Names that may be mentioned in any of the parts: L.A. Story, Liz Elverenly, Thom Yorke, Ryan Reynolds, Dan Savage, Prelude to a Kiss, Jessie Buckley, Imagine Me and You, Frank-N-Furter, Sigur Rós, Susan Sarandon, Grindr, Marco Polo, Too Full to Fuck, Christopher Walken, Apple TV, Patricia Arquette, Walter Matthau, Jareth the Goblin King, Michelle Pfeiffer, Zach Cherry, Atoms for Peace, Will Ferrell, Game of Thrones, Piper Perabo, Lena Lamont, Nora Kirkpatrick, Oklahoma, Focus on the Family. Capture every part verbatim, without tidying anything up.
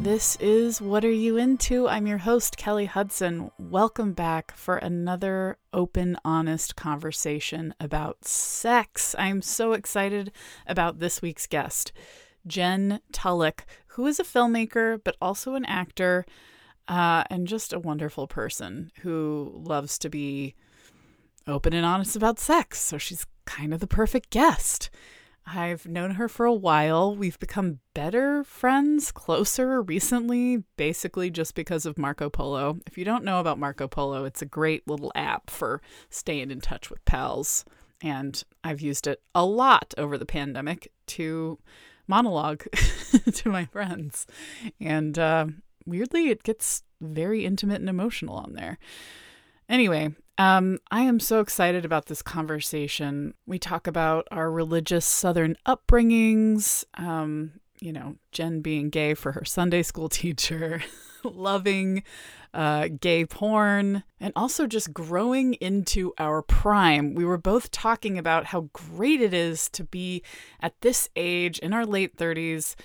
This is What Are You Into? I'm your host, Kelly Hudson. Welcome back for another open, honest conversation about sex. I'm so excited about this week's guest, Jen Tullock, who is a filmmaker, but also an actor, uh, and just a wonderful person who loves to be open and honest about sex. So she's kind of the perfect guest. I've known her for a while. We've become better friends, closer recently, basically just because of Marco Polo. If you don't know about Marco Polo, it's a great little app for staying in touch with pals. And I've used it a lot over the pandemic to monologue to my friends. And uh, weirdly, it gets very intimate and emotional on there. Anyway, Um, I am so excited about this conversation. We talk about our religious Southern upbringings, um, you know, Jen being gay for her Sunday school teacher, loving uh, gay porn, and also just growing into our prime. We were both talking about how great it is to be at this age, in our late thirties,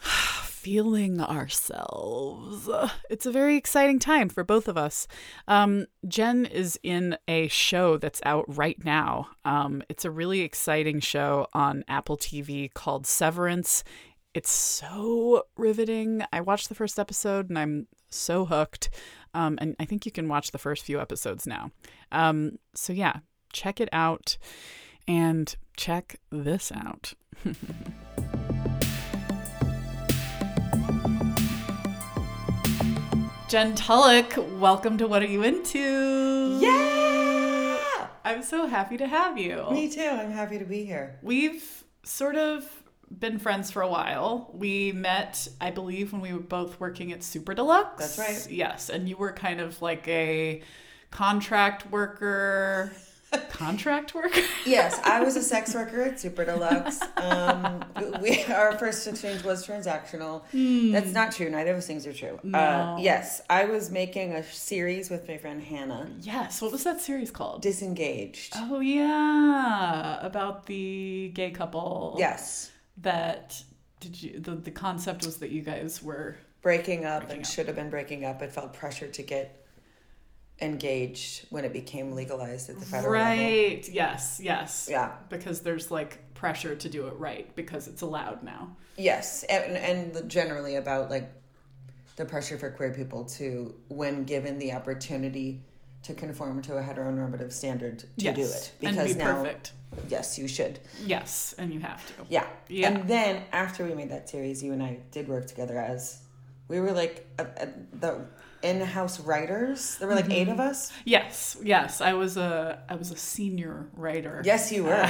feeling ourselves. It's a very exciting time for both of us. Um, Jen is in a show that's out right now. Um, it's a really exciting show on Apple T V called Severance. It's so riveting. I watched the first episode and I'm so hooked. Um, and I think you can watch the first few episodes now. Um, so yeah, check it out and check this out. Jen Tullock, welcome to What Are You Into? Yeah! I'm so happy to have you. Me too. I'm happy to be here. We've sort of been friends for a while. We met, I believe, when we were both working at Super Deluxe. That's right. Yes, and you were kind of like a contract worker. Contract worker? Yes, I was a sex worker at Super Deluxe. Um, we, our first exchange was transactional. Mm. That's not true. Neither of those things are true. No. Uh, yes, I was making a series with my friend Hannah. Yes, what was that series called? Disengaged. Oh, yeah, about the gay couple. Yes. That, did you, the, the concept was that you guys were... Breaking up breaking and up. Should have been breaking up. I felt pressure to get... engaged when it became legalized at the federal right. level. Right. Yes. Yes. Yeah. Because there's like pressure to do it right because it's allowed now. Yes, and and generally about like the pressure for queer people to, when given the opportunity to conform to a heteronormative standard, to yes. do it because and be now. Perfect. Yes, you should. Yes, and you have to. Yeah. Yeah. And then after we made that series, you and I did work together as we were like a, a, the. in-house writers. There were like mm-hmm. eight of us. Yes, yes. I was a I was a senior writer. Yes, you were,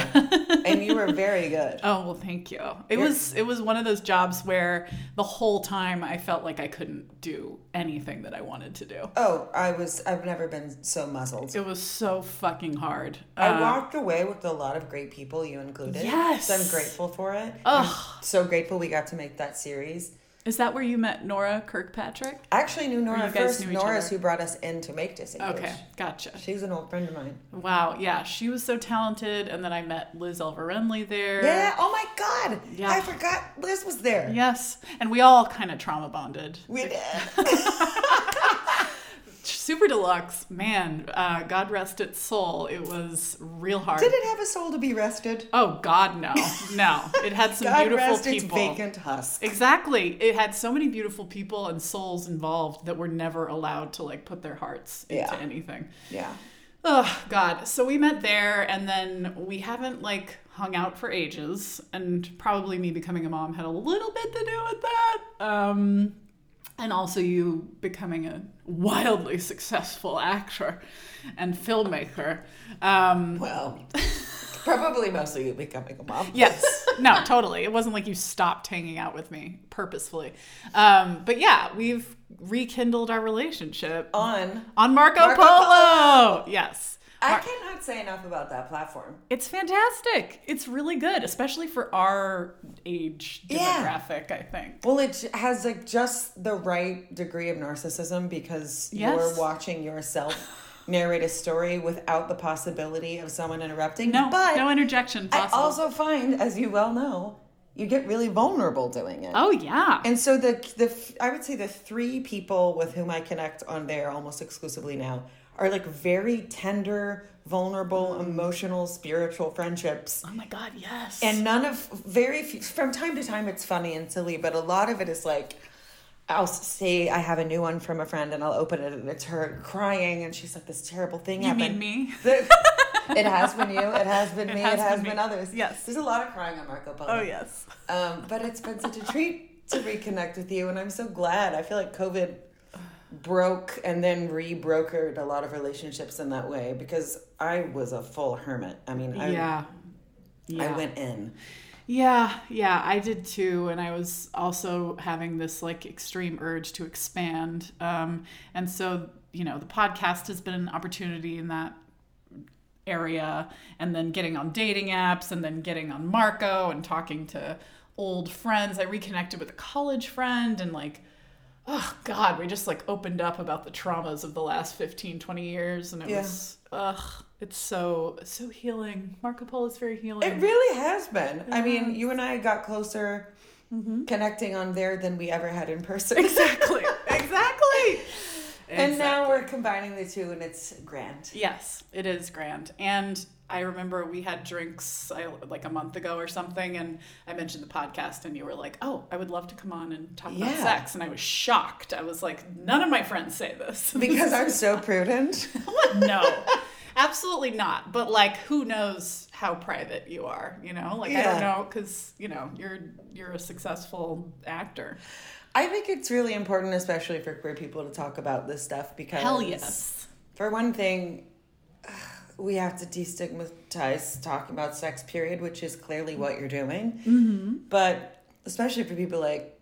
and you were very good. Oh well, thank you. It You're... was it was one of those jobs where the whole time I felt like I couldn't do anything that I wanted to do. Oh, I was I've never been so muzzled. It was so fucking hard. I uh, walked away with a lot of great people, you included. Yes, so I'm grateful for it. Oh, so grateful we got to make that series. Is that where you met Nora Kirkpatrick? I actually knew Nora first. Nora's who brought us in to make Disengaged. Okay, gotcha. She's an old friend of mine. Wow, yeah. She was so talented. And then I met Liz Elverenly there. Yeah, oh my God. Yeah. I forgot Liz was there. Yes, and we all kind of trauma bonded. We did. Super Deluxe, man, uh, God rest its soul. It was real hard. Did it have a soul to be rested? Oh, God, no. No. It had some God beautiful rest people. God rest its vacant husk. Exactly. It had so many beautiful people and souls involved that were never allowed to, like, put their hearts into yeah. anything. Yeah. Oh, God. So we met there, and then we haven't, like, hung out for ages, and probably me becoming a mom had a little bit to do with that. Um... And also you becoming a wildly successful actor and filmmaker. Um, well, probably mostly you becoming a mom. Yes. No, totally. It wasn't like you stopped hanging out with me purposefully. Um, but yeah, we've rekindled our relationship. On? On Marco, Marco Polo. Polo. Yes. I cannot say enough about that platform. It's fantastic. It's really good, especially for our age demographic, yeah. I think. Well, it has like just the right degree of narcissism because yes. you're watching yourself narrate a story without the possibility of someone interrupting. No, but no interjection possible. I also find, as you well know, you get really vulnerable doing it. Oh, yeah. And so the the I would say the three people with whom I connect on there almost exclusively now are like very tender, vulnerable, emotional, spiritual friendships. Oh my God, yes. And none of, very few, from time to time it's funny and silly, but a lot of it is like, I'll say I have a new one from a friend and I'll open it and it's her crying and she's like, this terrible thing you happened. You mean me? It has been you, it has been it me, has it has been, been others. Yes. There's a lot of crying on Marco Polo. Oh, yes. Um, but it's been such a treat to reconnect with you and I'm so glad. I feel like COVID broke and then re-brokered a lot of relationships in that way because I was a full hermit. I mean, I, yeah. Yeah. I went in. Yeah, yeah, I did too. And I was also having this like extreme urge to expand. Um, and so, you know, the podcast has been an opportunity in that area, and then getting on dating apps and then getting on Marco and talking to old friends. I reconnected with a college friend and like, oh God, we just like opened up about the traumas of the last fifteen, twenty years. And it yeah. was, ugh, it's so, so healing. Marco Polo is very healing. It really has been. Yeah. I mean, you and I got closer mm-hmm. connecting on there than we ever had in person. Exactly. Exactly. And exactly. now we're combining the two and it's grand. Yes, it is grand. And I remember we had drinks I, like a month ago or something and I mentioned the podcast and you were like, oh, I would love to come on and talk yeah. about sex. And I was shocked. I was like, none of my friends say this. Because I'm so prudent. What? No, absolutely not. But like, who knows how private you are, you know? Like, yeah. I don't know, because, you know, you're you're a successful actor. I think it's really important, especially for queer people, to talk about this stuff because... Hell yes. For one thing, we have to destigmatize talking about sex, period, which is clearly what you're doing. Mm-hmm. But especially for people like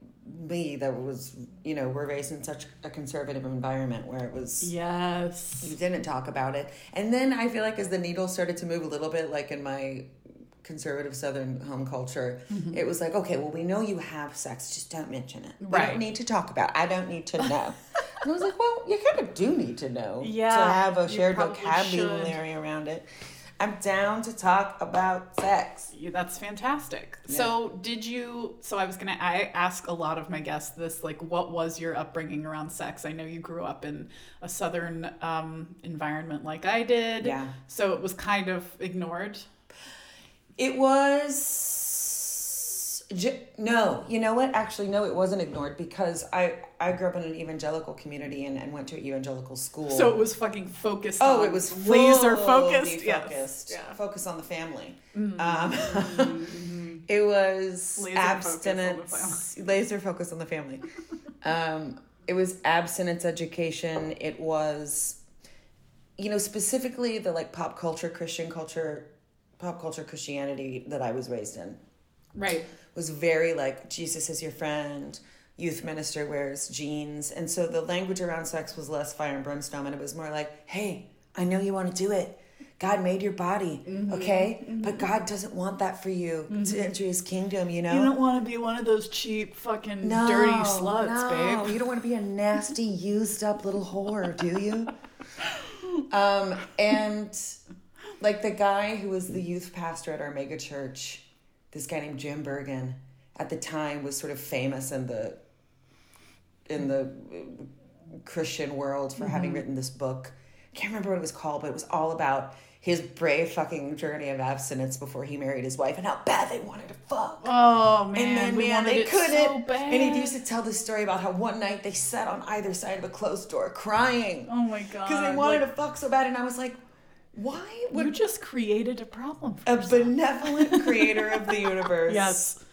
me that was, you know, were raised in such a conservative environment where it was... Yes. You didn't talk about it. And then I feel like as the needle started to move a little bit, like in my... conservative Southern home culture, mm-hmm. it was like, okay, well, we know you have sex, just don't mention it. Right. We don't need to talk about it. I don't need to know. And I was like, well, you kind of do need to know yeah, to have a shared vocabulary should. around it. I'm down to talk about sex. Yeah, that's fantastic. Yeah. So did you, so I was going to I ask a lot of my guests this, like, what was your upbringing around sex? I know you grew up in a Southern um, environment like I did. Yeah. So it was kind of ignored. It was, no, you know what? Actually, no, it wasn't ignored because I, I grew up in an evangelical community and, and went to an evangelical school. So it was fucking focused oh, on. Oh, it was laser focused. Yes. Yeah. Focus on the family. Mm-hmm. Um, mm-hmm. It was laser abstinence. Focus laser focus on the family. um, it was abstinence education. It was, you know, specifically the like pop culture, Christian culture, pop culture Christianity that I was raised in. Right. Was very like, Jesus is your friend, youth minister wears jeans. And so the language around sex was less fire and brimstone, and it was more like, hey, I know you want to do it. God made your body, mm-hmm. okay? Mm-hmm. But God doesn't want that for you mm-hmm. to enter his kingdom, you know? You don't want to be one of those cheap fucking no, dirty sluts, no. babe. You don't want to be a nasty, used up little whore, do you? Um, and... Like the guy who was the youth pastor at our mega church, this guy named Jim Bergen, at the time was sort of famous in the in the Christian world for mm-hmm. having written this book. I can't remember what it was called, but it was all about his brave fucking journey of abstinence before he married his wife and how bad they wanted to fuck. Oh, man. And then, we man, they couldn't. So bad. And he used to tell this story about how one night they sat on either side of a closed door crying. Oh, my God. Because they wanted like, to fuck so bad. And I was like, why would you just created a problem for a yourself. Benevolent creator of the universe? Yes,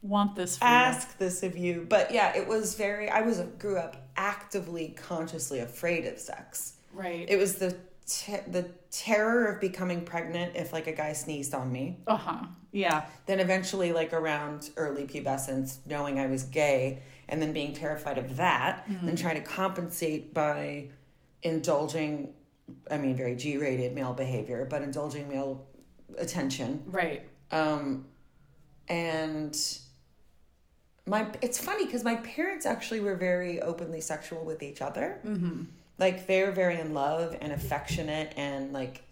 want this? For ask you. This of you, but yeah, it was very. I was grew up actively, consciously afraid of sex. Right. It was the te- the terror of becoming pregnant if like a guy sneezed on me. Uh huh. Yeah. Then eventually, like around early pubescence, knowing I was gay, and then being terrified of that, mm-hmm. then trying to compensate by indulging. I mean, very G-rated male behavior, but indulging male attention. Right. Um, and my it's funny because my parents actually were very openly sexual with each other. Mm-hmm. Like, they were very in love and affectionate and, like,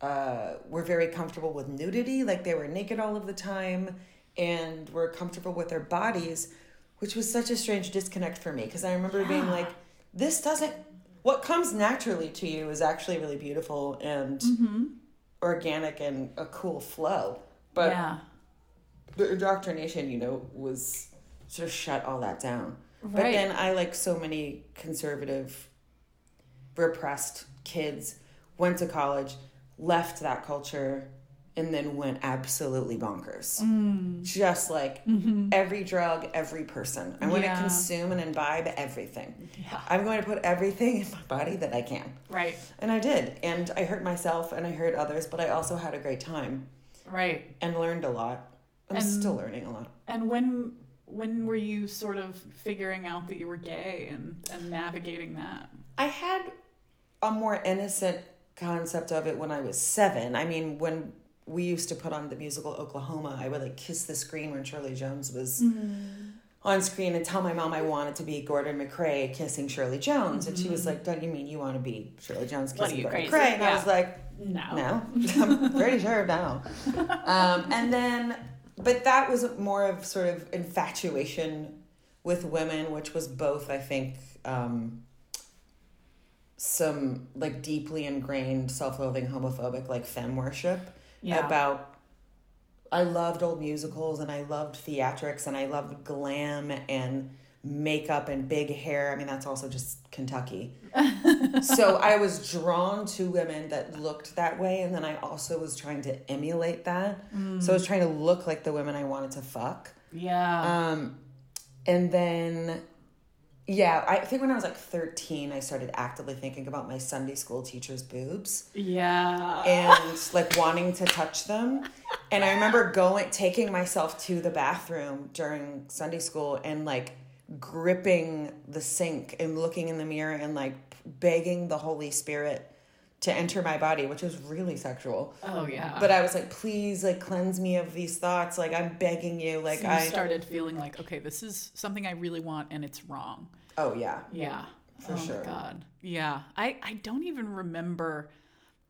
uh, were very comfortable with nudity. Like, they were naked all of the time. and were comfortable with their bodies, which was such a strange disconnect for me, because I remember yeah. being like, this doesn't, what comes naturally to you is actually really beautiful and mm-hmm. organic and a cool flow. But yeah. the indoctrination, you know, was sort of shut all that down. Right. But then I, like so many conservative, repressed kids, went to college, left that culture, and then went absolutely bonkers. Mm. Just like mm-hmm. every drug, every person. I want yeah. to consume and imbibe everything. Yeah. I'm going to put everything in my body that I can. Right. And I did. And I hurt myself and I hurt others, but I also had a great time. Right. And learned a lot. I'm and, still learning a lot. And when when were you sort of figuring out that you were gay and, and navigating that? I had a more innocent concept of it when I was seven. I mean, when we used to put on the musical Oklahoma, I would like kiss the screen when Shirley Jones was mm. on screen and tell my mom I wanted to be Gordon McRae kissing Shirley Jones. Mm. And she was like, don't you mean you want to be Shirley Jones kissing Gordon crazy? McRae? And yeah. I was like, no. No. I'm pretty sure now. Um, and then, but that was more of sort of infatuation with women, which was both, I think, um, some like deeply ingrained self-loathing homophobic like femme worship. Yeah. About, I loved old musicals and I loved theatrics and I loved glam and makeup and big hair. I mean, that's also just Kentucky. So I was drawn to women that looked that way, and then I also was trying to emulate that. Mm. So I was trying to look like the women I wanted to fuck. Yeah. Um, and then, yeah, I think when I was like thirteen, I started actively thinking about my Sunday school teacher's boobs. Yeah. And like wanting to touch them. And I remember going, taking myself to the bathroom during Sunday school and like gripping the sink and looking in the mirror and like begging the Holy Spirit to enter my body, which was really sexual. Oh, yeah. But I was like, please, like, cleanse me of these thoughts. Like, I'm begging you. Like, so you I started feeling like, okay, this is something I really want and it's wrong. Oh, yeah. Yeah. For oh, sure. Oh, my God. Yeah. I, I don't even remember.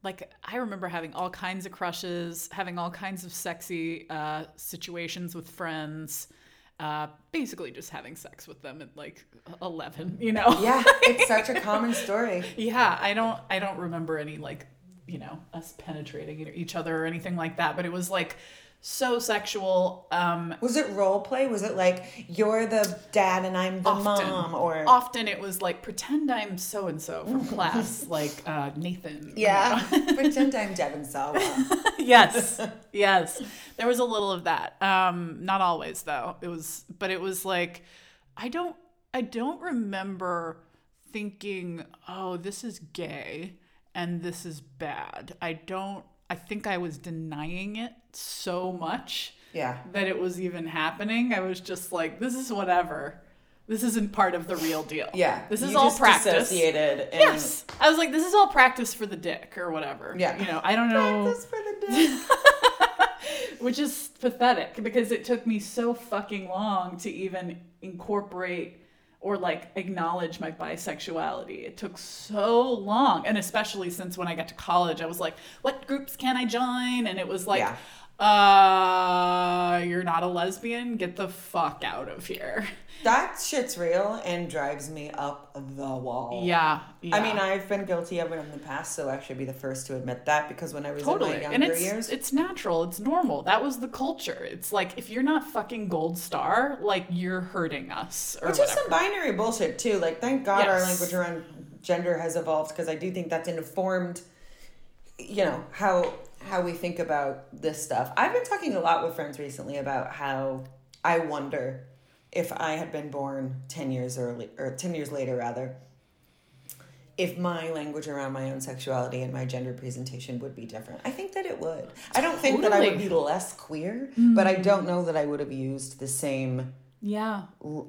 Like, I remember having all kinds of crushes, having all kinds of sexy uh, situations with friends. Uh, basically just having sex with them at like eleven, you know? Yeah, it's such a common story. Yeah, I don't, I don't remember any like, you know, us penetrating each other or anything like that, but it was like so sexual. Um, was it role play? Was it like, you're the dad and I'm the often, mom? Or often it was like, pretend I'm so-and-so from class, like uh, Nathan. Yeah, pretend I'm Devin Sawa. Yes, yes. There was a little of that. Um, not always though. It was, but it was like, I don't, I don't remember thinking, oh, this is gay and this is bad. I don't, I think I was denying it so much yeah. that it was even happening. I was just like, this is whatever. This isn't part of the real deal. Yeah. This is you all just practice. Dissociated and... Yes. I was like, this is all practice for the dick or whatever. Yeah. You know, I don't know. Practice for the dick. Which is pathetic because it took me so fucking long to even incorporate or like acknowledge my bisexuality. It took so long. And especially since when I got to college, I was like, what groups can I join? And it was like, yeah. uh, you're not a lesbian. Get the fuck out of here. That shit's real and drives me up the wall. Yeah. yeah. I mean, I've been guilty of it in the past, so I should be the first to admit that because when I was totally. in my younger and it's, years... it's natural. It's normal. That was the culture. It's like, if you're not fucking Gold Star, like, you're hurting us or Which whatever. Is some binary bullshit, too. Like, thank God yes. our language around gender has evolved because I do think that's informed, you know, how how we think about this stuff. I've been talking a lot with friends recently about how I wonder... if I had been born ten years early, or ten years later rather, if my language around my own sexuality and my gender presentation would be different. I think that it would. I don't think totally. that I would be less queer, mm. but I don't know that I would have used the same... Yeah.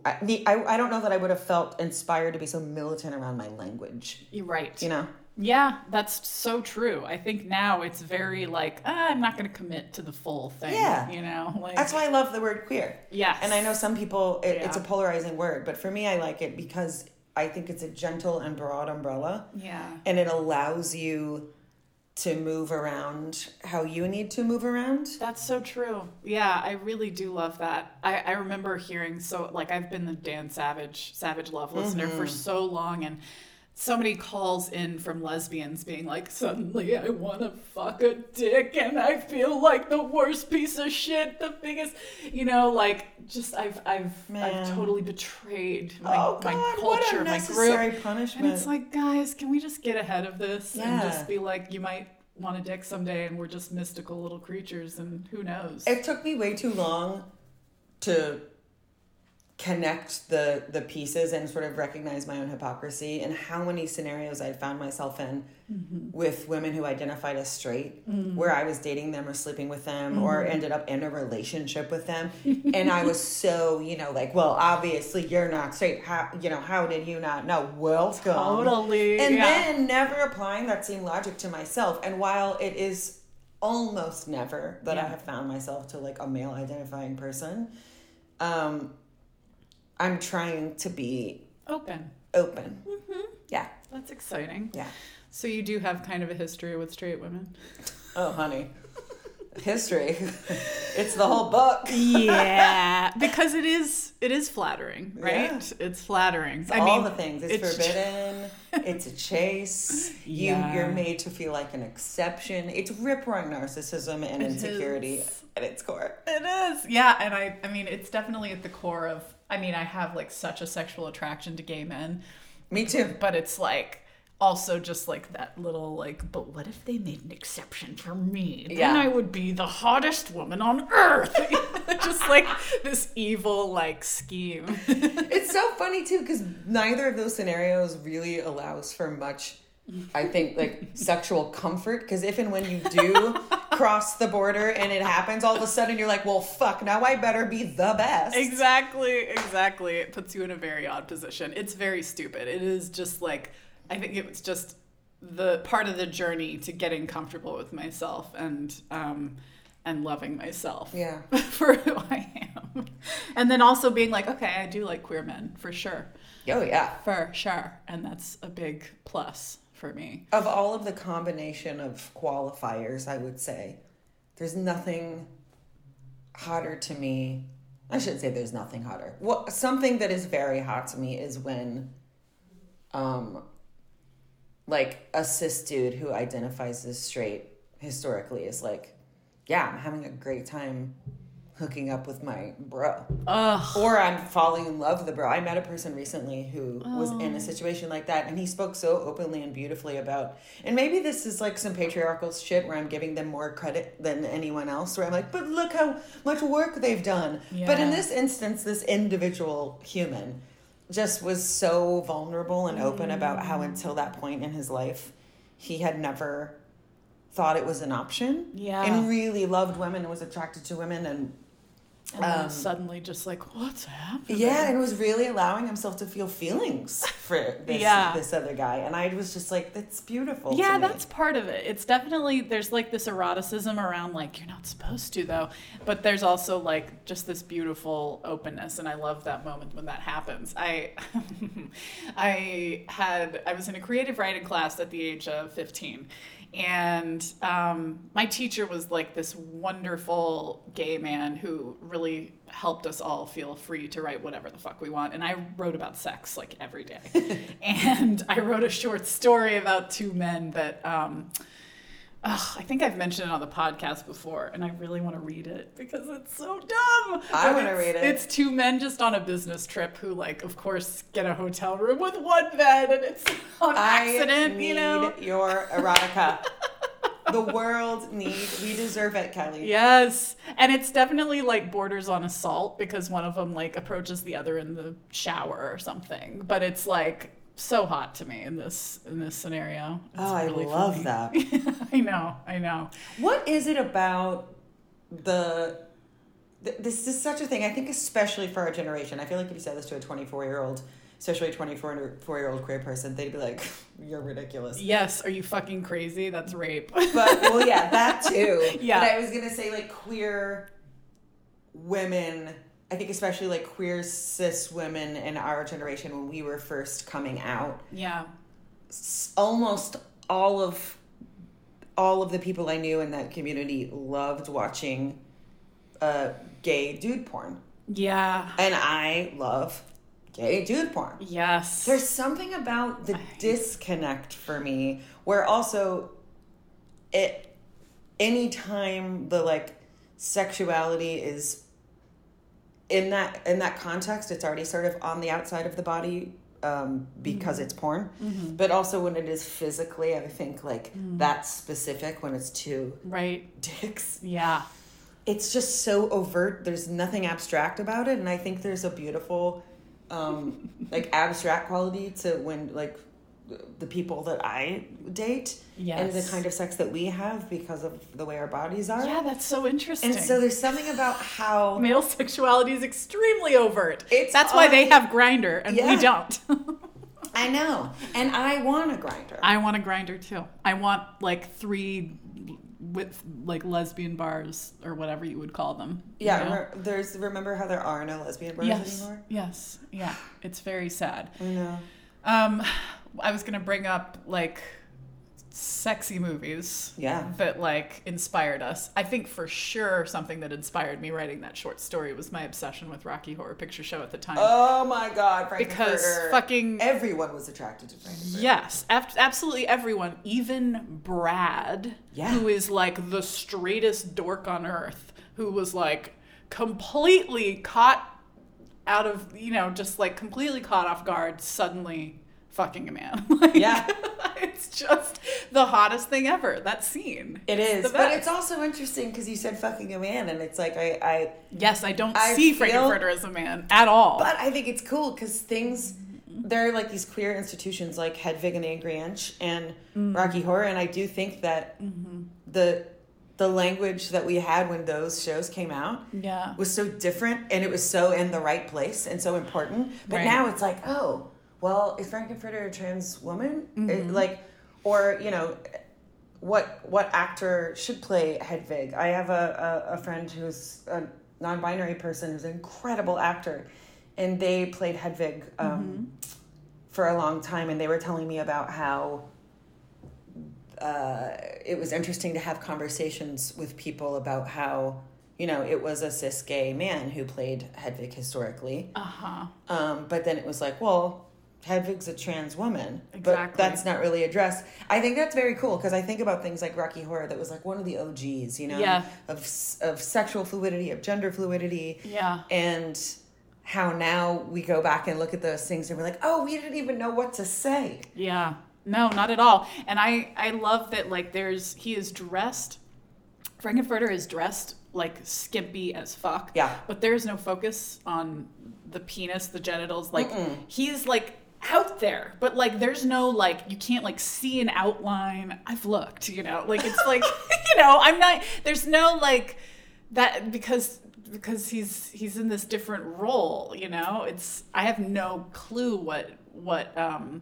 I, the, I, I don't know that I would have felt inspired to be so militant around my language. You're right. You know? Yeah, that's so true. I think now it's very like, ah, I'm not going to commit to the full thing. Yeah. You know? Like, that's why I love the word queer. Yes. And I know some people, it, yeah. it's a polarizing word, but for me, I like it because I think it's a gentle and broad umbrella. Yeah. And it allows you to move around how you need to move around. That's so true. Yeah, I really do love that. I, I remember hearing, so like I've been the Dan Savage, Savage Love listener mm-hmm. for so long, and so many calls in from lesbians being like, suddenly I want to fuck a dick and I feel like the worst piece of shit, the biggest, you know, like just I've I've Man. I've totally betrayed my, oh God, my culture, what unnecessary my group. Punishment. And it's like, guys, can we just get ahead of this yeah. and just be like, you might want a dick someday and we're just mystical little creatures and who knows? It took me way too long to connect the the pieces and sort of recognize my own hypocrisy and how many scenarios I'd found myself in mm-hmm. with women who identified as straight mm-hmm. where I was dating them or sleeping with them mm-hmm. or ended up in a relationship with them. And I was so, you know, like, well, obviously you're not straight. How, you know, how did you not know? Welcome. Totally. And yeah. then never applying that same logic to myself. And while it is almost never that yeah. I have found myself to like a male identifying person, um, I'm trying to be open. Open. Mm-hmm. Yeah. That's exciting. Yeah. So you do have kind of a history with straight women. Oh, honey. History. It's the whole book. Yeah. Because it is it is flattering, right? Yeah. It's flattering. It's I all mean, the things. It's, it's forbidden. It's a chase. You, yeah. You're made to feel like an exception. It's rip-roaring narcissism and insecurity it at its core. It is. Yeah. And I, I mean, it's definitely at the core of, I mean, I have like such a sexual attraction to gay men. Me too. But it's like also just like that little like, but what if they made an exception for me? Yeah. Then I would be the hottest woman on earth. Just like this evil like scheme. It's so funny too because neither of those scenarios really allows for much, I think, like sexual comfort, because if and when you do cross the border and it happens, all of a sudden you're like, well, fuck, now I better be the best. Exactly, exactly. It puts you in a very odd position. It's very stupid. It is just like, I think it was just the part of the journey to getting comfortable with myself and um, and loving myself yeah. for who I am. And then also being like, okay, I do like queer men, for sure. Oh, yeah. For sure. And that's a big plus. For me. Of all of the combination of qualifiers, I would say there's nothing hotter to me. I shouldn't say there's nothing hotter. Well, something that is very hot to me is when um like a cis dude who identifies as straight historically is like, yeah, I'm having a great time hooking up with my bro. Ugh. Or I'm falling in love with the bro. I met a person recently who oh. was in a situation like that, and he spoke so openly and beautifully about, and maybe this is like some patriarchal shit where I'm giving them more credit than anyone else, where I'm like, but look how much work they've done. Yeah. But in this instance, this individual human just was so vulnerable and open mm. about how until that point in his life, he had never thought it was an option. Yeah. And really loved women and was attracted to women and And then um, suddenly just like, what's happening? Yeah, and it was really allowing himself to feel feelings for this yeah. this other guy. And I was just like, that's beautiful. Yeah, that's part of it. It's definitely, there's like this eroticism around like, you're not supposed to though. But there's also like just this beautiful openness. And I love that moment when that happens. I, I had, I was in a creative writing class at the age of fifteen. And um, my teacher was like this wonderful gay man who really helped us all feel free to write whatever the fuck we want. And I wrote about sex like every day. And I wrote a short story about two men that um, oh, I think I've mentioned it on the podcast before. And I really want to read it because it's so dumb. I want to read it. It's two men just on a business trip who like, of course, get a hotel room with one bed and it's on accident, you know. I need your erotica. The world needs, we deserve it, Kelly. Yes. And it's definitely like borders on assault because one of them like approaches the other in the shower or something. But it's like so hot to me in this in this scenario. It's oh, really I love funny. That. I know, I know. What is it about the, th- this is such a thing, I think especially for our generation. I feel like if you said this to a twenty-four-year-old, especially a twenty-four-year-old queer person, they'd be like, you're ridiculous. Yes, are you fucking crazy? That's rape. But, well, yeah, that too. Yeah. But I was going to say, like, queer women, I think especially, like, queer cis women in our generation when we were first coming out. Yeah. Almost all of all of the people I knew in that community loved watching uh, gay dude porn. Yeah. And I love gay dude porn. Yes. There's something about the I... disconnect for me where also it, anytime the like sexuality is in that, in that context, it's already sort of on the outside of the body um, because mm-hmm. it's porn. Mm-hmm. But also when it is physically, I think like mm. that's specific when it's two right. dicks. Yeah. It's just so overt. There's nothing abstract about it. And I think there's a beautiful, um, like, abstract quality to when, like, the people that I date yes. and the kind of sex that we have because of the way our bodies are. Yeah, that's so interesting. And so there's something about how... male sexuality is extremely overt. It's that's on... why they have Grindr and yeah. we don't. I know. And I want a Grindr. I want a Grindr, too. I want, like, three... with like lesbian bars or whatever you would call them. Yeah, you know? there's remember how there are no lesbian bars yes, anymore? Yes, yeah, it's very sad. I know. Um, I was gonna bring up like sexy movies. Yeah. That like inspired us. I think for sure something that inspired me writing that short story was my obsession with Rocky Horror Picture Show at the time. Oh my God, Frank-N-Furter. Because fucking everyone was attracted to Frank-N-Furter. Yes, ab- absolutely everyone, even Brad, yeah. who is like the straightest dork on earth, who was like completely caught out of, you know, just like completely caught off guard suddenly fucking a man. Like, yeah. It's just the hottest thing ever, that scene. It is. But it's also interesting because you said fucking a man, and it's like I... I yes, I don't I see Frank-N-Furter as a man at all. But I think it's cool because things... Mm-hmm. There are like these queer institutions like Hedwig and the Angry Inch and mm-hmm. Rocky Horror, and I do think that mm-hmm. the the language that we had when those shows came out yeah. was so different, and it was so in the right place and so important. But right. now it's like, oh... well, is Frank-N-Furter a trans woman? Mm-hmm. It, like, or, you know, what what actor should play Hedwig? I have a, a, a friend who's a non-binary person who's an incredible actor, and they played Hedwig um, mm-hmm. for a long time, and they were telling me about how uh, it was interesting to have conversations with people about how, you know, it was a cis gay man who played Hedwig historically. Uh-huh. Um, but then it was like, well... Hedwig's a trans woman, exactly. But that's not really addressed. I think that's very cool because I think about things like Rocky Horror that was like one of the O Gs, you know, yeah. of of sexual fluidity, of gender fluidity, yeah, and how now we go back and look at those things and we're like, oh, we didn't even know what to say. Yeah, no, not at all. And I I love that like there's he is dressed, Frank-N-Furter is dressed like skimpy as fuck. Yeah, but there's no focus on the penis, the genitals. Like Mm-mm. he's like. out there, but like there's no like you can't like see an outline. I've looked, you know, like it's like you know I'm not there's no like that because because he's he's in this different role, you know. It's I have no clue what what um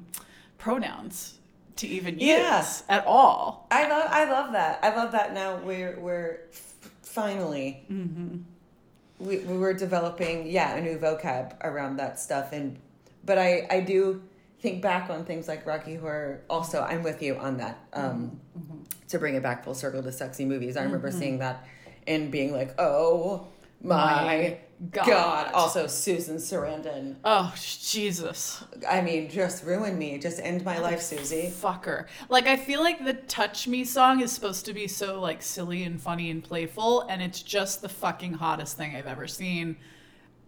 pronouns to even use yeah. at all. I love I love that I love that now we're we're finally mm-hmm. we we were developing yeah a new vocab around that stuff. And But I, I do think back on things like Rocky Horror. Also, I'm with you on that. Um, mm-hmm. To bring it back full circle to sexy movies, I remember mm-hmm. seeing that and being like, oh my, my God. God. Also, Susan Sarandon. Oh, Jesus. I mean, just ruin me. Just end my life, Susie. Fucker. Like, I feel like the Touch Me song is supposed to be so, like, silly and funny and playful, and it's just the fucking hottest thing I've ever seen.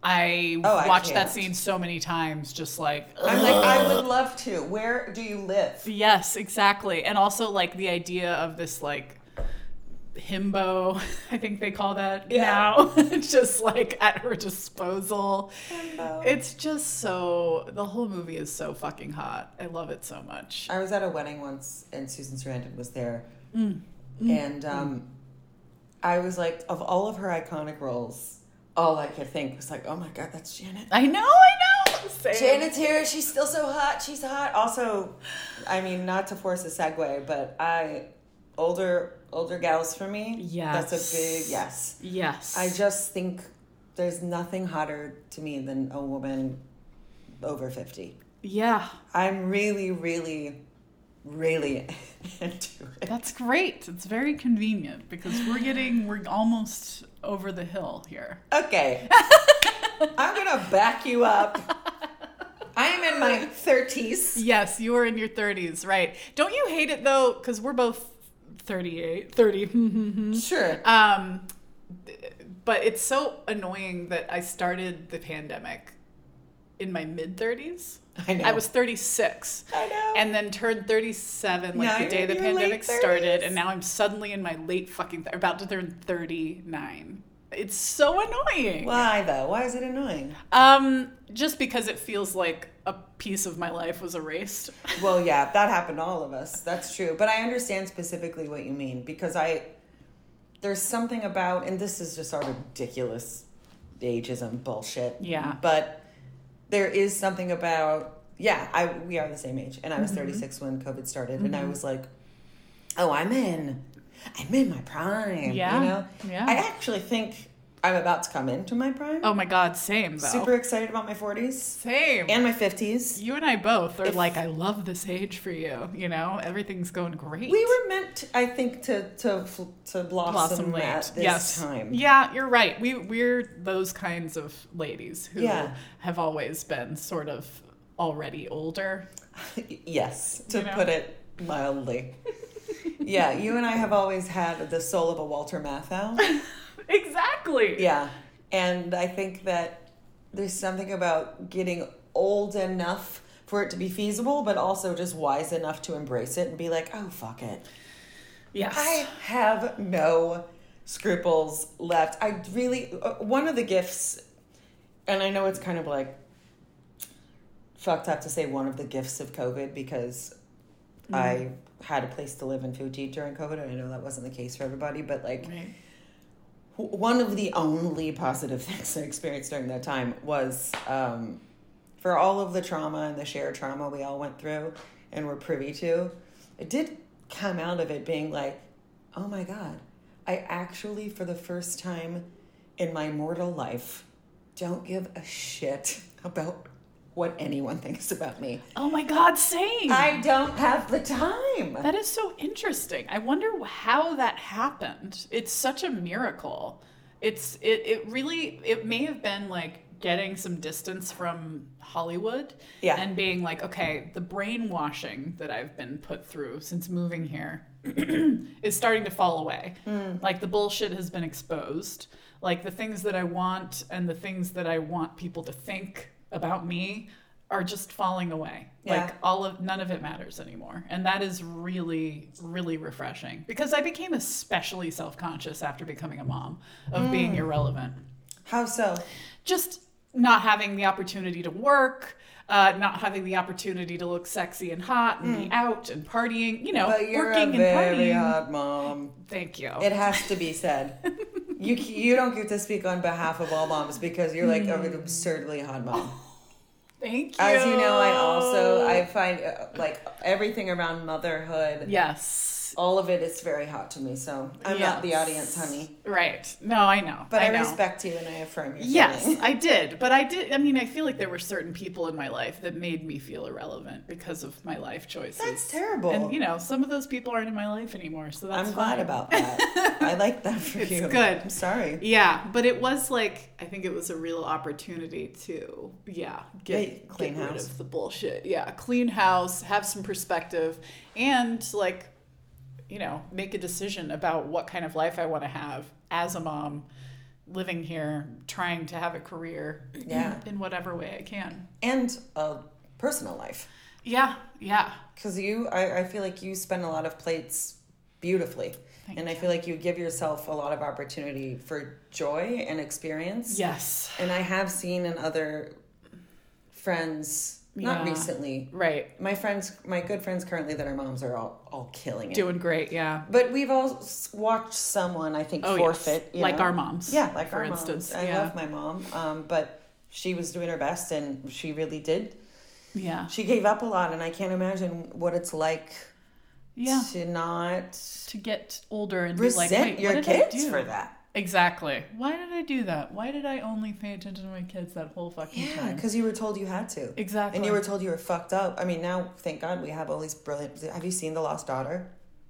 I oh, watched I that scene so many times, just like... Ugh. I'm like, I would love to. Where do you live? Yes, exactly. And also, like, the idea of this, like, himbo, I think they call that yeah. now, just, like, at her disposal. Himbo. It's just so... The whole movie is so fucking hot. I love it so much. I was at a wedding once, and Susan Sarandon was there. Mm. Mm. And um, mm. I was like, of all of her iconic roles... all I could think was like, oh my God, that's Janet. I know, I know. Same. Janet's here. She's still so hot. She's hot. Also, I mean, not to force a segue, but I, older, older gals for me. Yes. That's a big yes. Yes. I just think there's nothing hotter to me than a woman over fifty. Yeah. I'm really, really really into it. That's great. It's very convenient because we're getting, we're almost over the hill here. Okay. I'm going to back you up. I am in my thirties. Yes, you are in your thirties, right. Don't you hate it, though, because we're both thirty-eight, thirty. Sure. Um, but it's so annoying that I started the pandemic in my mid-thirties. I know. I was thirty-six. I know. And then turned thirty-seven, like, now the day the pandemic started, and now I'm suddenly in my late fucking, th- about to turn thirty-nine. It's so annoying. Why, though? Why is it annoying? Um, just because it feels like a piece of my life was erased. Well, yeah, that happened to all of us. That's true. But I understand specifically what you mean, because I, there's something about, and this is just our ridiculous ageism bullshit. Yeah. But there is something about, yeah, I we are the same age. And I was mm-hmm. thirty-six when COVID started. Mm-hmm. And I was like, oh, I'm in. I'm in my prime, yeah, you know? Yeah. I actually think I'm about to come into my prime. Oh, my God, same, though. Super excited about my forties. Same. And my fifties. You and I both are if, like, I love this age for you, you know? Everything's going great. We were meant, to, I think, to to to blossom, blossom late. At this yes. time. Yeah, you're right. We, we're those kinds of ladies who yeah. have always been sort of already older. Yes, to you know? Put it mildly. Yeah, you and I have always had the soul of a Walter Matthau. Exactly. Yeah. And I think that there's something about getting old enough for it to be feasible, but also just wise enough to embrace it and be like, oh, fuck it. Yes. I have no scruples left. I really, uh, one of the gifts, and I know it's kind of like fucked up to say one of the gifts of COVID because mm. I... had a place to live and food to eat during COVID, and I know that wasn't the case for everybody, but like right. one of the only positive things I experienced during that time was um, for all of the trauma and the shared trauma we all went through and were privy to, it did come out of it being like, oh my God, I actually for the first time in my mortal life don't give a shit about what anyone thinks about me. Oh my God, same. I don't have the time. That is so interesting. I wonder how that happened. It's such a miracle. It's it it really, it may have been like getting some distance from Hollywood yeah. and being like, okay, the brainwashing that I've been put through since moving here is starting to fall away. Mm. Like the bullshit has been exposed. Like the things that I want and the things that I want people to think about me are just falling away. Yeah. Like all of none of it matters anymore. And that is really, really refreshing because I became especially self-conscious after becoming a mom of mm. being irrelevant. How so? Just not having the opportunity to work, uh, not having the opportunity to look sexy and hot and mm. be out and partying, you know, but you're working a very and partying. Hot mom. Thank you. It has to be said. You you don't get to speak on behalf of all moms because you're like mm. an absurdly hot mom. Oh, thank you. As you know, I also, I find uh, like everything around motherhood. Yes. All of it is very hot to me. So I'm yes. not the audience, honey. Right. No, I know. But I, I know. Respect you and I affirm your yes, feeling. I did. But I did. I mean, I feel like there were certain people in my life that made me feel irrelevant because of my life choices. That's terrible. And, you know, some of those people aren't in my life anymore. So that's I'm fine. Glad about that. I like that for it's you. It's good. I'm sorry. Yeah. But it was like, I think it was a real opportunity to, yeah, get, hey, clean get house. Rid of the bullshit. Yeah. Clean house, have some perspective, and like, you know, make a decision about what kind of life I want to have as a mom, living here, trying to have a career yeah. in whatever way I can. And a personal life. Yeah, yeah. Because you, I, I feel like you spend a lot of plates beautifully. Thank and you. I feel like you give yourself a lot of opportunity for joy and experience. Yes. And I have seen in other friends... Not yeah. recently. Right. My friends, my good friends currently that are moms are all, all killing it. Doing great, yeah. But we've all watched someone, I think, oh, forfeit. Yes. You like know? Our moms. Yeah, like our moms. For instance. I yeah. love my mom, um, but she was doing her best and she really did. Yeah. She gave up a lot and I can't imagine what it's like yeah. to not... To get older and resent be like, wait, your what did kids I do? For that. Exactly. Why did I do that? Why did I only pay attention to my kids that whole fucking yeah, time? Yeah, because you were told you had to. Exactly. And you were told you were fucked up. I mean, now, thank God, we have all these brilliant... Have you seen The Lost Daughter?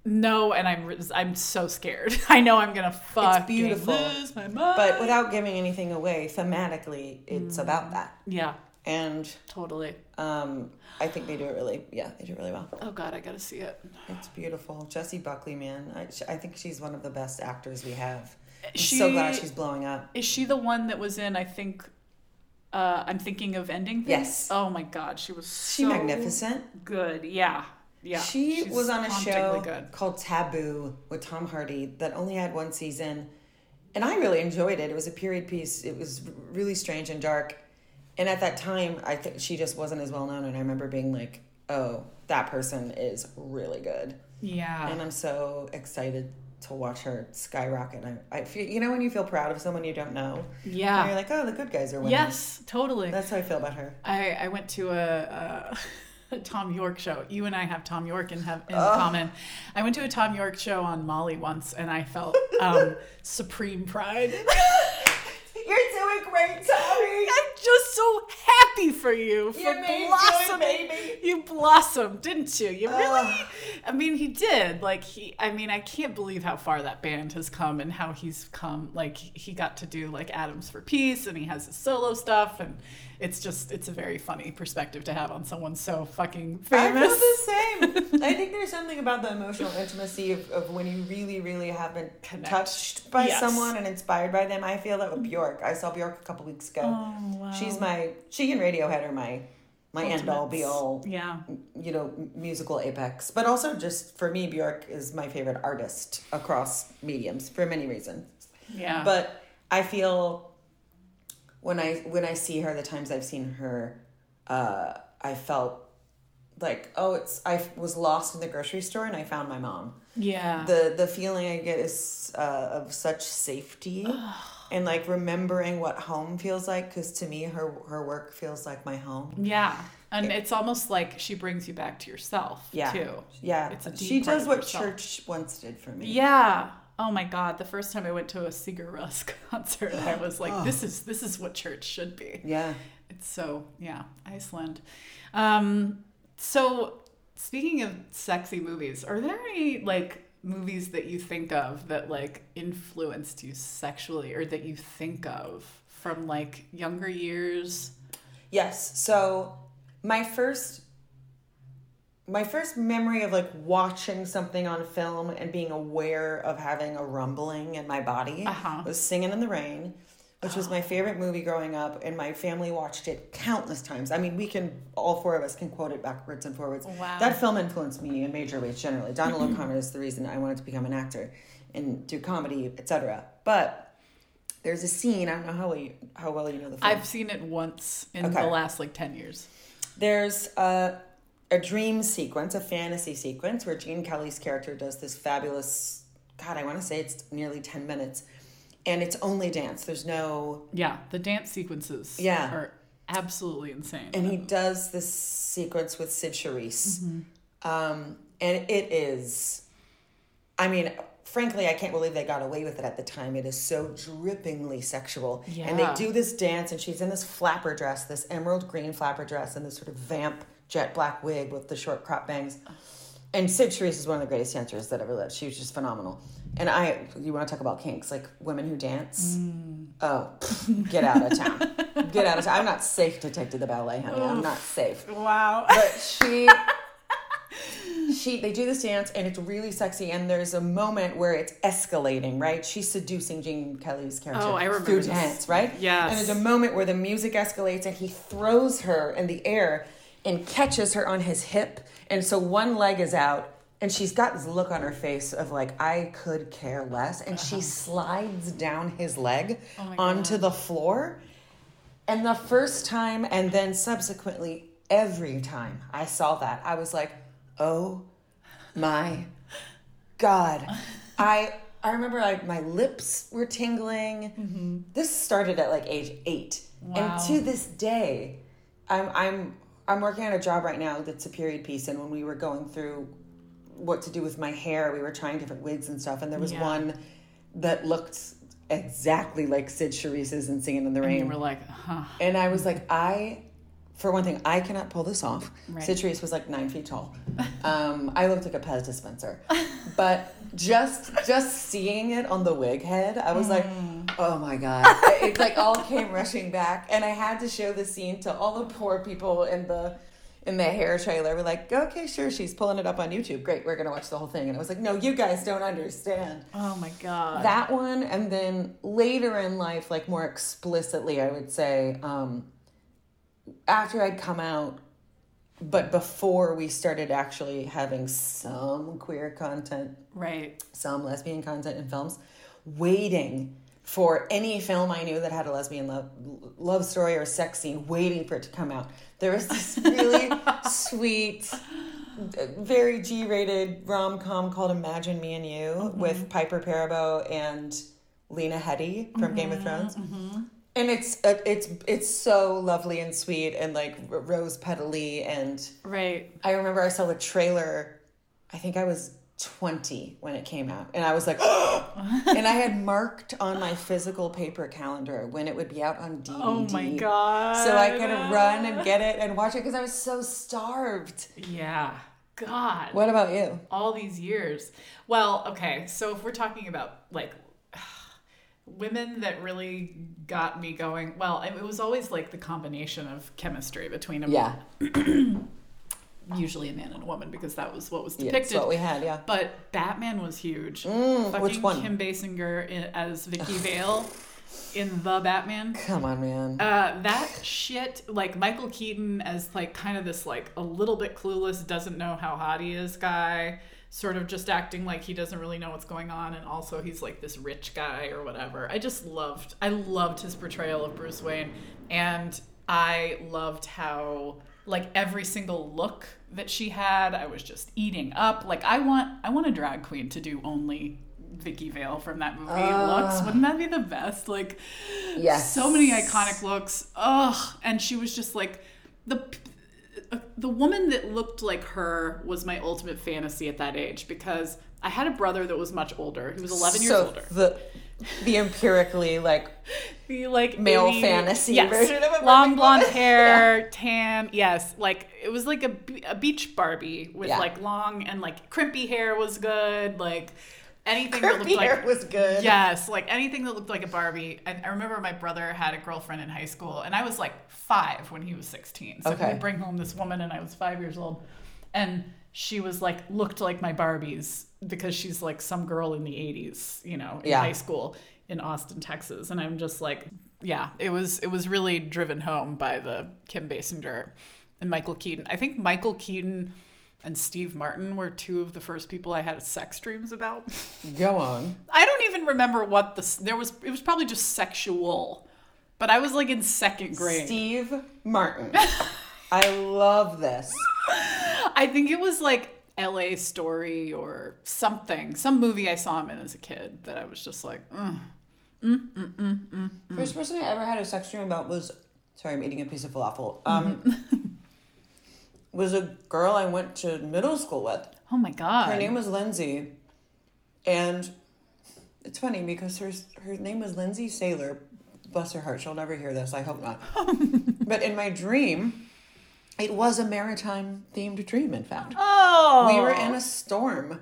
No, and I'm I'm so scared. I know I'm going to fucking lose my mind. But without giving anything away, thematically, it's mm. about that. Yeah. And... Totally. Um, I think they do it really... Yeah, they do it really well. Oh, God, I got to see it. It's beautiful. Jessie Buckley, man. I, I think she's one of the best actors we have. I'm she, so glad she's blowing up. Is she the one that was in, I think, uh, I'm Thinking of Ending Things? Yes. Oh, my God. She was so She magnificent. Good. Yeah. Yeah. She she's was on a show good. called Taboo with Tom Hardy that only had one season. And I really enjoyed it. It was a period piece. It was really strange and dark. And at that time, I think she just wasn't as well known. And I remember being like, oh, that person is really good. Yeah. And I'm so excited to watch her skyrocket. I, I feel, you know when you feel proud of someone you don't know? Yeah. And you're like, oh, the good guys are winning. Yes, totally. That's how I feel about her. I, I went to a, a, a Thom Yorke show. You and I have Thom Yorke in, have, in oh. common. I went to a Thom Yorke show on Molly once, and I felt um, supreme pride. You're doing great, Tommy. I'm just so happy for you for you blossoming. Baby. You blossomed, didn't you? You really? Uh, I mean, he did. Like he. I mean, I can't believe how far that band has come and how he's come. Like he got to do like Atoms for Peace, and he has his solo stuff, and it's just it's a very funny perspective to have on someone so fucking famous. I feel the same. I think there's something about the emotional intimacy of, of when you really, really have been Connect. touched by yes. someone and inspired by them. I feel that with Bjork. I saw Bjork a couple weeks ago. Oh, wow. She's my, she and Radiohead are my, my Ultimates. end all be all, yeah. you know, musical apex. But also just for me, Bjork is my favorite artist across mediums for many reasons. Yeah. But I feel when I, when I see her, the times I've seen her, uh, I felt like, oh, it's, I was lost in the grocery store and I found my mom. Yeah. The, the feeling I get is uh, of such safety. And, like, remembering what home feels like, because to me, her her work feels like my home. Yeah. And it, it's almost like she brings you back to yourself, yeah. too. Yeah. It's a deep she does what herself. Church once did for me. Yeah. Oh, my God. The first time I went to a Sigur Rós concert, I was like, oh. this is this is what church should be. Yeah. It's so, yeah, Iceland. Um, so, speaking of sexy movies, are there any, like... movies that you think of that like influenced you sexually or that you think of from like younger years? Yes. So my first my first memory of like watching something on film and being aware of having a rumbling in my body uh-huh. was Singing in the Rain, which uh-huh. was my favorite movie growing up, and my family watched it countless times. I mean, we can, all four of us can quote it backwards and forwards. Wow. That film influenced me in major ways generally. Donald O'Connor is the reason I wanted to become an actor and do comedy, et cetera. But there's a scene, I don't know how well you, how well you know the film. I've seen it once in okay. the last like ten years. There's a, a dream sequence, a fantasy sequence, where Gene Kelly's character does this fabulous, God, I want to say it's nearly ten minutes, and it's only dance. There's no... Yeah, the dance sequences yeah. are absolutely insane. And he does this sequence with Cyd Charisse. Mm-hmm. Um, and it is... I mean, frankly, I can't believe they got away with it at the time. It is so drippingly sexual. Yeah. And they do this dance, and she's in this flapper dress, this emerald green flapper dress, and this sort of vamp jet black wig with the short crop bangs. And Cyd Charisse is one of the greatest dancers that ever lived. She was just phenomenal. And I, you want to talk about kinks, like women who dance? Mm. Oh, get out of town. Get out of town. I'm not safe to take to the ballet, honey. Oof. I'm not safe. Wow. But she, she, they do this dance, and it's really sexy, and there's a moment where it's escalating, right? She's seducing Gene Kelly's character oh, I remember through this. dance, right? Yes. And there's a moment where the music escalates, and he throws her in the air and catches her on his hip, and so one leg is out. And she's got this look on her face of like, I could care less. And uh-huh. she slides down his leg oh onto God. the floor. And the first time, and then subsequently every time I saw that, I was like, oh my God. I I remember I, my lips were tingling. Mm-hmm. This started at like age eight. Wow. And to this day, I'm I'm I'm working on a job right now that's a period piece. And when we were going through what to do with my hair, we were trying different wigs and stuff, and there was yeah. one that looked exactly like Cyd Charisse's in Singing in the Rain. And you were like, huh. And I was like, I, for one thing, I cannot pull this off. Right. Cyd Charisse was like nine feet tall. Um, I looked like a Pez dispenser. But just just seeing it on the wig head, I was mm. like, oh my God. It's like all came rushing back. And I had to show the scene to all the poor people in the... in the hair trailer. We're like, okay, sure, she's pulling it up on YouTube. Great, we're going to watch the whole thing. And I was like, no, you guys don't understand. Oh, my God. That one, and then later in life, like more explicitly, I would say, um, after I'd come out, but before we started actually having some queer content, right, some lesbian content in films, waiting for any film I knew that had a lesbian love, love story or sex scene, waiting for it to come out. There was this really sweet, very G-rated rom-com called Imagine Me and You mm-hmm. with Piper Perabo and Lena Headey from mm-hmm. Game of Thrones. Mm-hmm. And it's it's it's so lovely and sweet and like rose petally. And right. I remember I saw the trailer, I think I was twenty when it came out, and I was like and I had marked on my physical paper calendar when it would be out on D V D. Oh my God. So I could run and get it and watch it because I was so starved. Yeah. God. What about you? All these years. Well, okay, so if we're talking about like women that really got me going, well, it was always like the combination of chemistry between them. Yeah. Usually a man and a woman, because that was what was depicted. Yeah, what we had, yeah. But Batman was huge. Mm, Fucking which one? Kim Basinger in, as Vicky Vale in The Batman. Come on, man. Uh, that shit, like Michael Keaton as like kind of this like a little bit clueless, doesn't know how hot he is guy, sort of just acting like he doesn't really know what's going on, and also he's like this rich guy or whatever. I just loved, I loved his portrayal of Bruce Wayne, and I loved how... like every single look that she had, I was just eating up. Like I want, I want a drag queen to do only Vicky Vale from that movie uh, looks. Wouldn't that be the best? Like, yes. So many iconic looks. Ugh. And she was just like the the woman that looked like her was my ultimate fantasy at that age, because I had a brother that was much older. He was eleven years so older. The- The empirically, like, the like male eighty, fantasy yes. version of a long blonde woman. Hair, yeah. Tan, yes, like it was like a, a beach Barbie with yeah. like long and like crimpy hair was good, like anything crimpy that looked hair like was good, yes, like anything that looked like a Barbie. And I remember my brother had a girlfriend in high school, and I was like five when he was sixteen, so okay. we bring home this woman, and I was five years old, and she was like looked like my Barbies. Because she's like some girl in the eighties, you know, in yeah. high school in Austin, Texas. And I'm just like, yeah, it was it was really driven home by the Kim Basinger and Michael Keaton. I think Michael Keaton and Steve Martin were two of the first people I had sex dreams about. Go on. I don't even remember what the there was. It was probably just sexual, but I was like in second grade. Steve Martin. I love this. I think it was like L A Story or something. Some movie I saw him in as a kid that I was just like, mm, mm, mm, mm, mm, mm. First person I ever had a sex dream about was, sorry, I'm eating a piece of falafel, um, mm-hmm. was a girl I went to middle school with. Oh my God. Her name was Lindsay. And it's funny because her, her name was Lindsay Saylor. Bless her heart. She'll never hear this. I hope not. But in my dream... it was a maritime-themed dream, in fact. Oh! We were in a storm,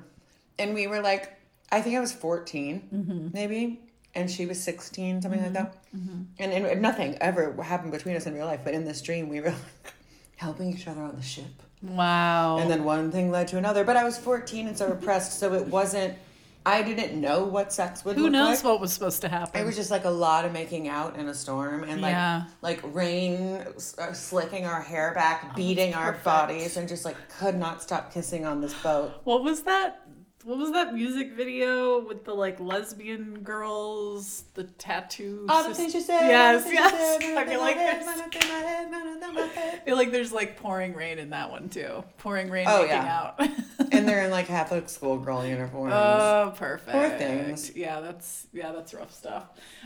and we were like, I think I was fourteen, mm-hmm. maybe, and she was sixteen, something mm-hmm. like that. Mm-hmm. And, and nothing ever happened between us in real life, but in this dream, we were like helping each other on the ship. Wow. And then one thing led to another, but I was fourteen and so repressed, so it wasn't, I didn't know what sex would Who look like. Who knows what was supposed to happen? It was just like a lot of making out in a storm and like yeah. like rain slicking our hair back, beating oh, our bodies, and just like could not stop kissing on this boat. What was that? What was that music video with the like lesbian girls, the tattoo? Oh, The Things You Said. Yes, yes. I feel like there's, I feel like there's like pouring rain in that one too. Pouring rain, oh, making yeah. out. And they're in like half a schoolgirl uniforms. Oh, perfect. Poor things. Yeah, that's yeah, that's rough stuff.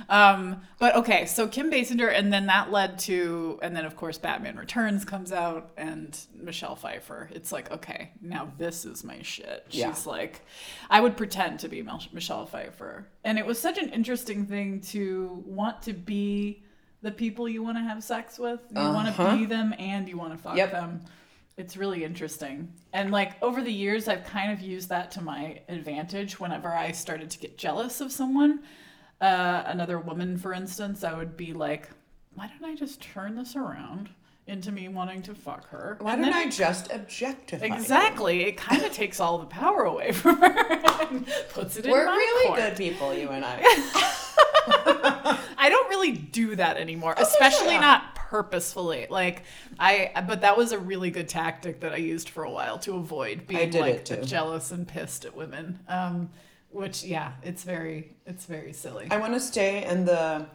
Um, but okay, so Kim Basinger, and then that led to, and then of course Batman Returns comes out, and Michelle Pfeiffer. It's like okay, now this is my shit. She's yeah. like. I would pretend to be Michelle Pfeiffer. And it was such an interesting thing to want to be the people you want to have sex with. You uh-huh. want to be them and you want to fuck yep. them. It's really interesting. And like over the years, I've kind of used that to my advantage whenever I started to get jealous of someone. Uh, another woman, for instance, I would be like, why don't I just turn this around into me wanting to fuck her? Why and don't I it, just objectify Exactly. It, it kind of takes all the power away from her and puts it We're in my really court. Good people, you and I. I don't really do that anymore, oh, especially yeah. not purposefully. Like I, but that was a really good tactic that I used for a while to avoid being like jealous and pissed at women. Um, which, yeah, it's very, it's very silly. I want to stay in the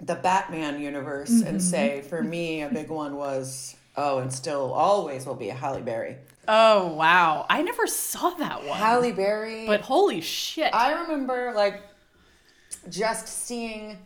the Batman universe mm-hmm. and say, for me, a big one was, oh, and still always will be, a Halle Berry. Oh, wow. I never saw that one. Halle Berry. But holy shit. I remember, like, just seeing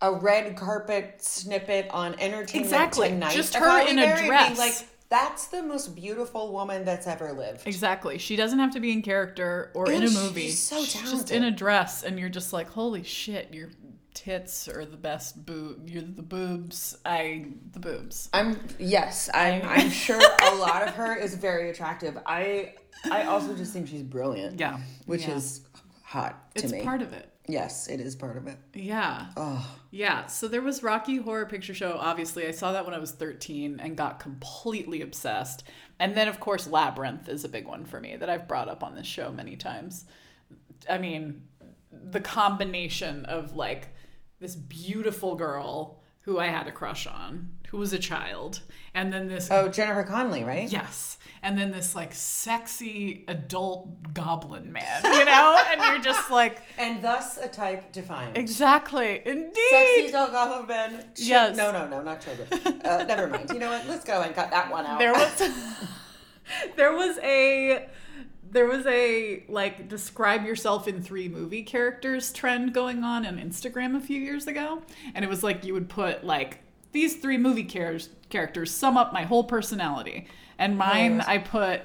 a red carpet snippet on Entertainment exactly. Tonight. Just her Halle in a Berry dress. Being like, that's the most beautiful woman that's ever lived. Exactly. She doesn't have to be in character or and in a movie. She's so talented. She's just in a dress, and you're just like, holy shit, you're... Tits are the best boob. You're the boobs. I the boobs. I'm yes. I'm. I'm sure a lot of her is very attractive. I. I also just think she's brilliant. Yeah. Which yeah. is hot to it's me. It's part of it. Yes, it is part of it. Yeah. Oh. Yeah. So there was Rocky Horror Picture Show. Obviously, I saw that when I was thirteen and got completely obsessed. And then, of course, Labyrinth is a big one for me that I've brought up on this show many times. I mean, the combination of like. This beautiful girl who I had a crush on, who was a child. And then this... Oh, Jennifer Connelly, right? Yes. And then this, like, sexy adult goblin man, you know? And you're just like... And thus a type defined. Exactly. Indeed. Sexy adult goblin man. Yes. No, no, no, not children. Uh, never mind. You know what? Let's go and cut that one out. There was, there was a... There was a, like, describe yourself in three movie characters trend going on on Instagram a few years ago. And it was like you would put, like, these three movie char- characters sum up my whole personality. And mine, I put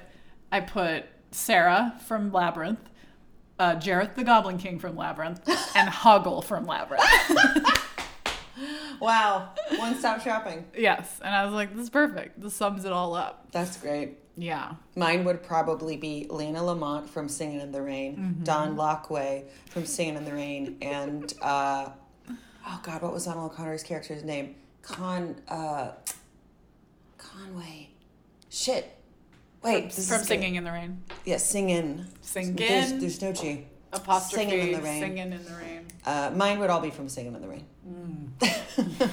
I put Sarah from Labyrinth, uh, Jareth the Goblin King from Labyrinth, and Hoggle from Labyrinth. Wow. One-stop shopping. Yes. And I was like, this is perfect. This sums it all up. That's great. Yeah. Mine would probably be Lena Lamont from Singing in the Rain, mm-hmm. Don Lockway from Singing in the Rain, and, uh, oh God, what was Donald O'Connor's character's name? Con, uh, Conway. Shit. Wait. From, from Singing good. in the Rain. Yeah, Singin'. Singin'. There's, there's no G. Apostrophe. Singin' in the Rain. Singin' in the Rain. Uh, mine would all be from Singin' in the Rain. Mm.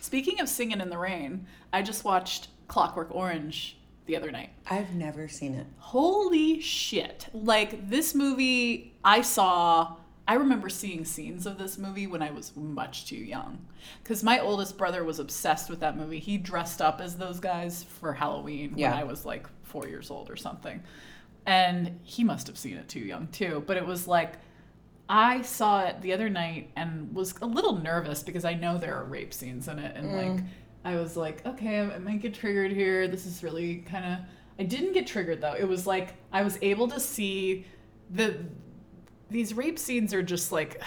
Speaking of Singin' in the Rain, I just watched Clockwork Orange the other night. I've never seen it. Holy shit. Like, this movie I saw, I remember seeing scenes of this movie when I was much too young. Because my oldest brother was obsessed with that movie. He dressed up as those guys for Halloween yeah. when I was like four years old or something. And he must have seen it too young too. But it was like, I saw it the other night and was a little nervous because I know there are rape scenes in it and mm. like, I was like, okay, I might get triggered here. This is really kind of... I didn't get triggered, though. It was like, I was able to see the... These rape scenes are just like...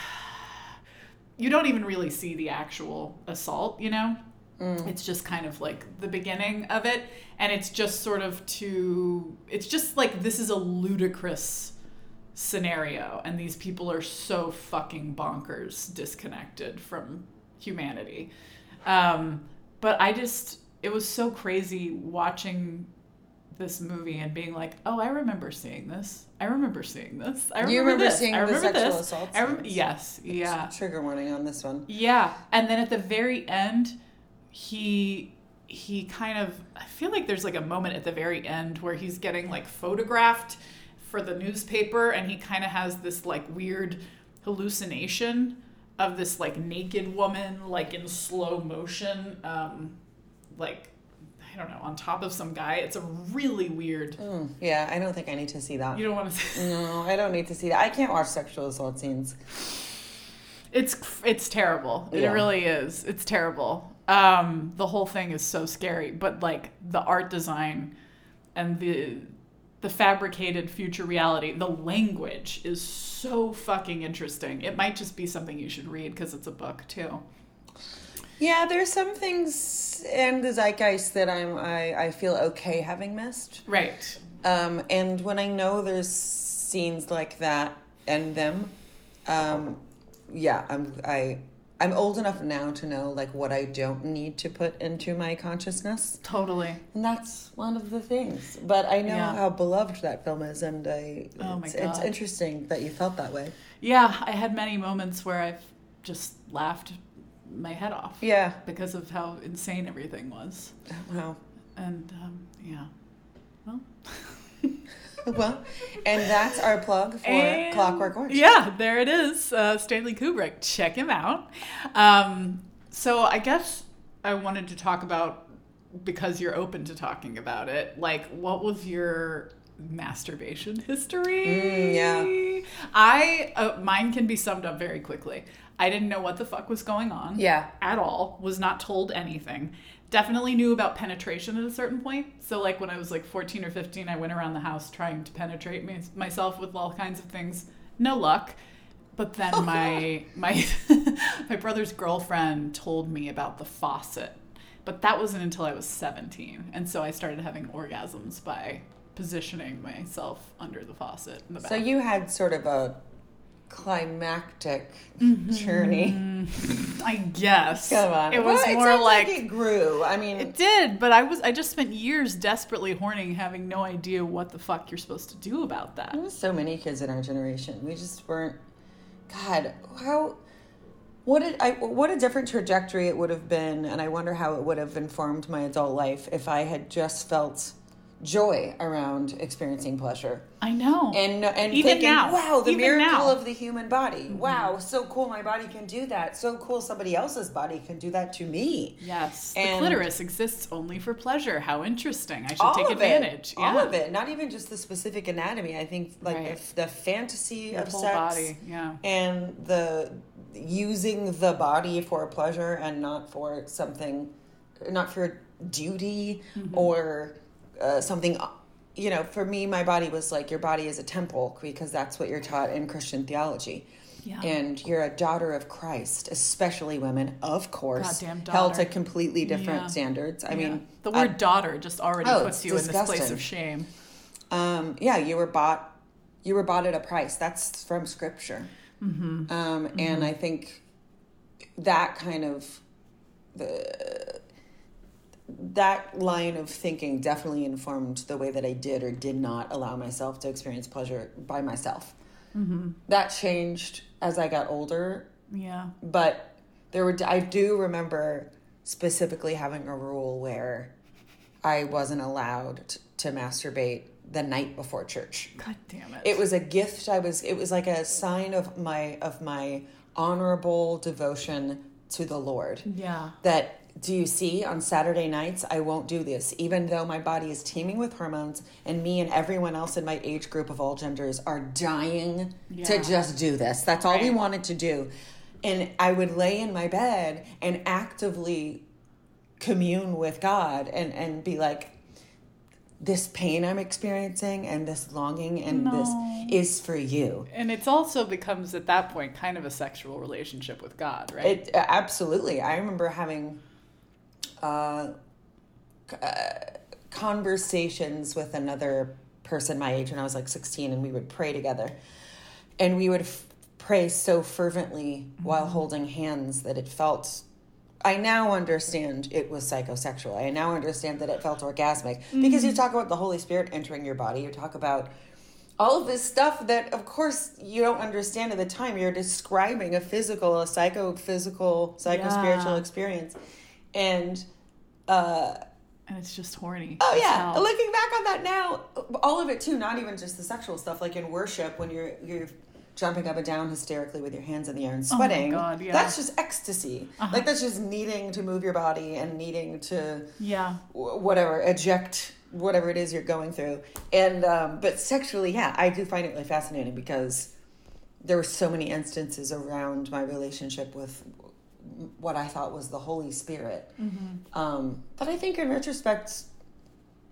You don't even really see the actual assault, you know? Mm. It's just kind of like the beginning of it. And it's just sort of to... It's just like, this is a ludicrous scenario. And these people are so fucking bonkers disconnected from humanity. Um... But I just, it was so crazy watching this movie and being like, oh, I remember seeing this. I remember seeing this. I remember, you remember this. seeing I remember the sexual this. assault I rem- Yes, it's yeah. Trigger warning on this one. Yeah. And then at the very end, he he kind of, I feel like there's like a moment at the very end where he's getting like photographed for the newspaper and he kind of has this like weird hallucination of this like naked woman like in slow motion um like I don't know on top of some guy. It's a really weird mm, yeah I don't think I need to see that. You don't want to see no I don't need to see that. I can't watch sexual assault scenes. It's it's terrible. yeah. It really is. It's terrible. Um the whole thing is so scary, but like the art design and the the fabricated future reality, the language is so fucking interesting. It might just be something you should read because it's a book too. Yeah, there's some things in the zeitgeist that I'm I, I feel okay having missed. Right. Um, and when I know there's scenes like that and them, um, yeah, I'm I I'm old enough now to know like what I don't need to put into my consciousness. Totally. And that's one of the things. But I know yeah. how beloved that film is, and I oh my it's, God. It's interesting that you felt that way. Yeah, I had many moments where I've just laughed my head off. Yeah. Because of how insane everything was. Wow. And um, yeah. Well. Well, and that's our plug for and, Clockwork Orange. Yeah, there it is. Uh, Stanley Kubrick. Check him out. Um, so I guess I wanted to talk about, because you're open to talking about it, like, what was your masturbation history? Mm, yeah. I, uh, mine can be summed up very quickly. I didn't know what the fuck was going on. Yeah. At all. Was not told anything. Definitely knew about penetration at a certain point. So like when I was like fourteen or fifteen, I went around the house trying to penetrate me, myself with all kinds of things. No luck. But then oh, my my my brother's girlfriend told me about the faucet. But that wasn't until I was seventeen. And so I started having orgasms by positioning myself under the faucet in the back. So you had sort of a climactic mm-hmm. journey, I guess. Come on. It was well, more it like, like it grew. I mean, it did, but I was I just spent years desperately horny, having no idea what the fuck you're supposed to do about that. There was so many kids in our generation. We just weren't. God, how? What did I? What a different trajectory it would have been, and I wonder how it would have informed my adult life if I had just felt joy around experiencing pleasure. I know. And and even thinking, now. Wow, the even miracle now. Of the human body. Mm-hmm. Wow, so cool my body can do that. So cool somebody else's body can do that to me. Yes. And the clitoris exists only for pleasure. How interesting. I should take advantage. It. Yeah. All of it. Not even just the specific anatomy. I think like right. if the fantasy Your of whole sex body. Yeah. and the using the body for pleasure and not for something, not for duty mm-hmm. or Uh, something, you know, for me, my body was like, your body is a temple, because that's what you're taught in Christian theology. Yeah. And you're a daughter of Christ, especially women, of course, held to completely different yeah. standards. I yeah. mean, the word I, daughter just already oh, puts you disgusting. in this place of shame. Um, yeah, you were bought, you were bought at a price. That's from scripture. Mm-hmm. Um, mm-hmm. And I think that kind of the, that line of thinking definitely informed the way that I did or did not allow myself to experience pleasure by myself. Mm-hmm. That changed as I got older. Yeah. But there were, I do remember specifically having a rule where I wasn't allowed to masturbate the night before church. God damn it. It was a gift. I was, it was like a sign of my, of my honorable devotion to the Lord. Yeah. That, do you see, on Saturday nights, I won't do this, even though my body is teeming with hormones and me and everyone else in my age group of all genders are dying yeah. to just do this. That's all right. we wanted to do. And I would lay in my bed and actively commune with God and, and be like, this pain I'm experiencing and this longing and no. this is for you. And it's also becomes at that point kind of a sexual relationship with God, right? It, absolutely. I remember having... Uh, uh, conversations with another person my age when I was like sixteen, and we would pray together, and we would f- pray so fervently mm-hmm. while holding hands that it felt, I now understand it was psychosexual. I now understand that it felt orgasmic mm-hmm. because you talk about the Holy Spirit entering your body. You talk about all of this stuff that, of course, you don't understand at the time. You're describing a physical, a psycho-physical, psycho-spiritual yeah. experience. And uh, and it's just horny. Oh yeah, looking back on that now, all of it too. Not even just the sexual stuff, like in worship when you're you're jumping up and down hysterically with your hands in the air and sweating. Oh my God, yeah. That's just ecstasy. Uh-huh. Like that's just needing to move your body and needing to yeah w- whatever eject whatever it is you're going through. And um, but sexually, yeah, I do find it really fascinating because there were so many instances around my relationship with what I thought was the Holy Spirit. Mm-hmm. Um, but I think in retrospect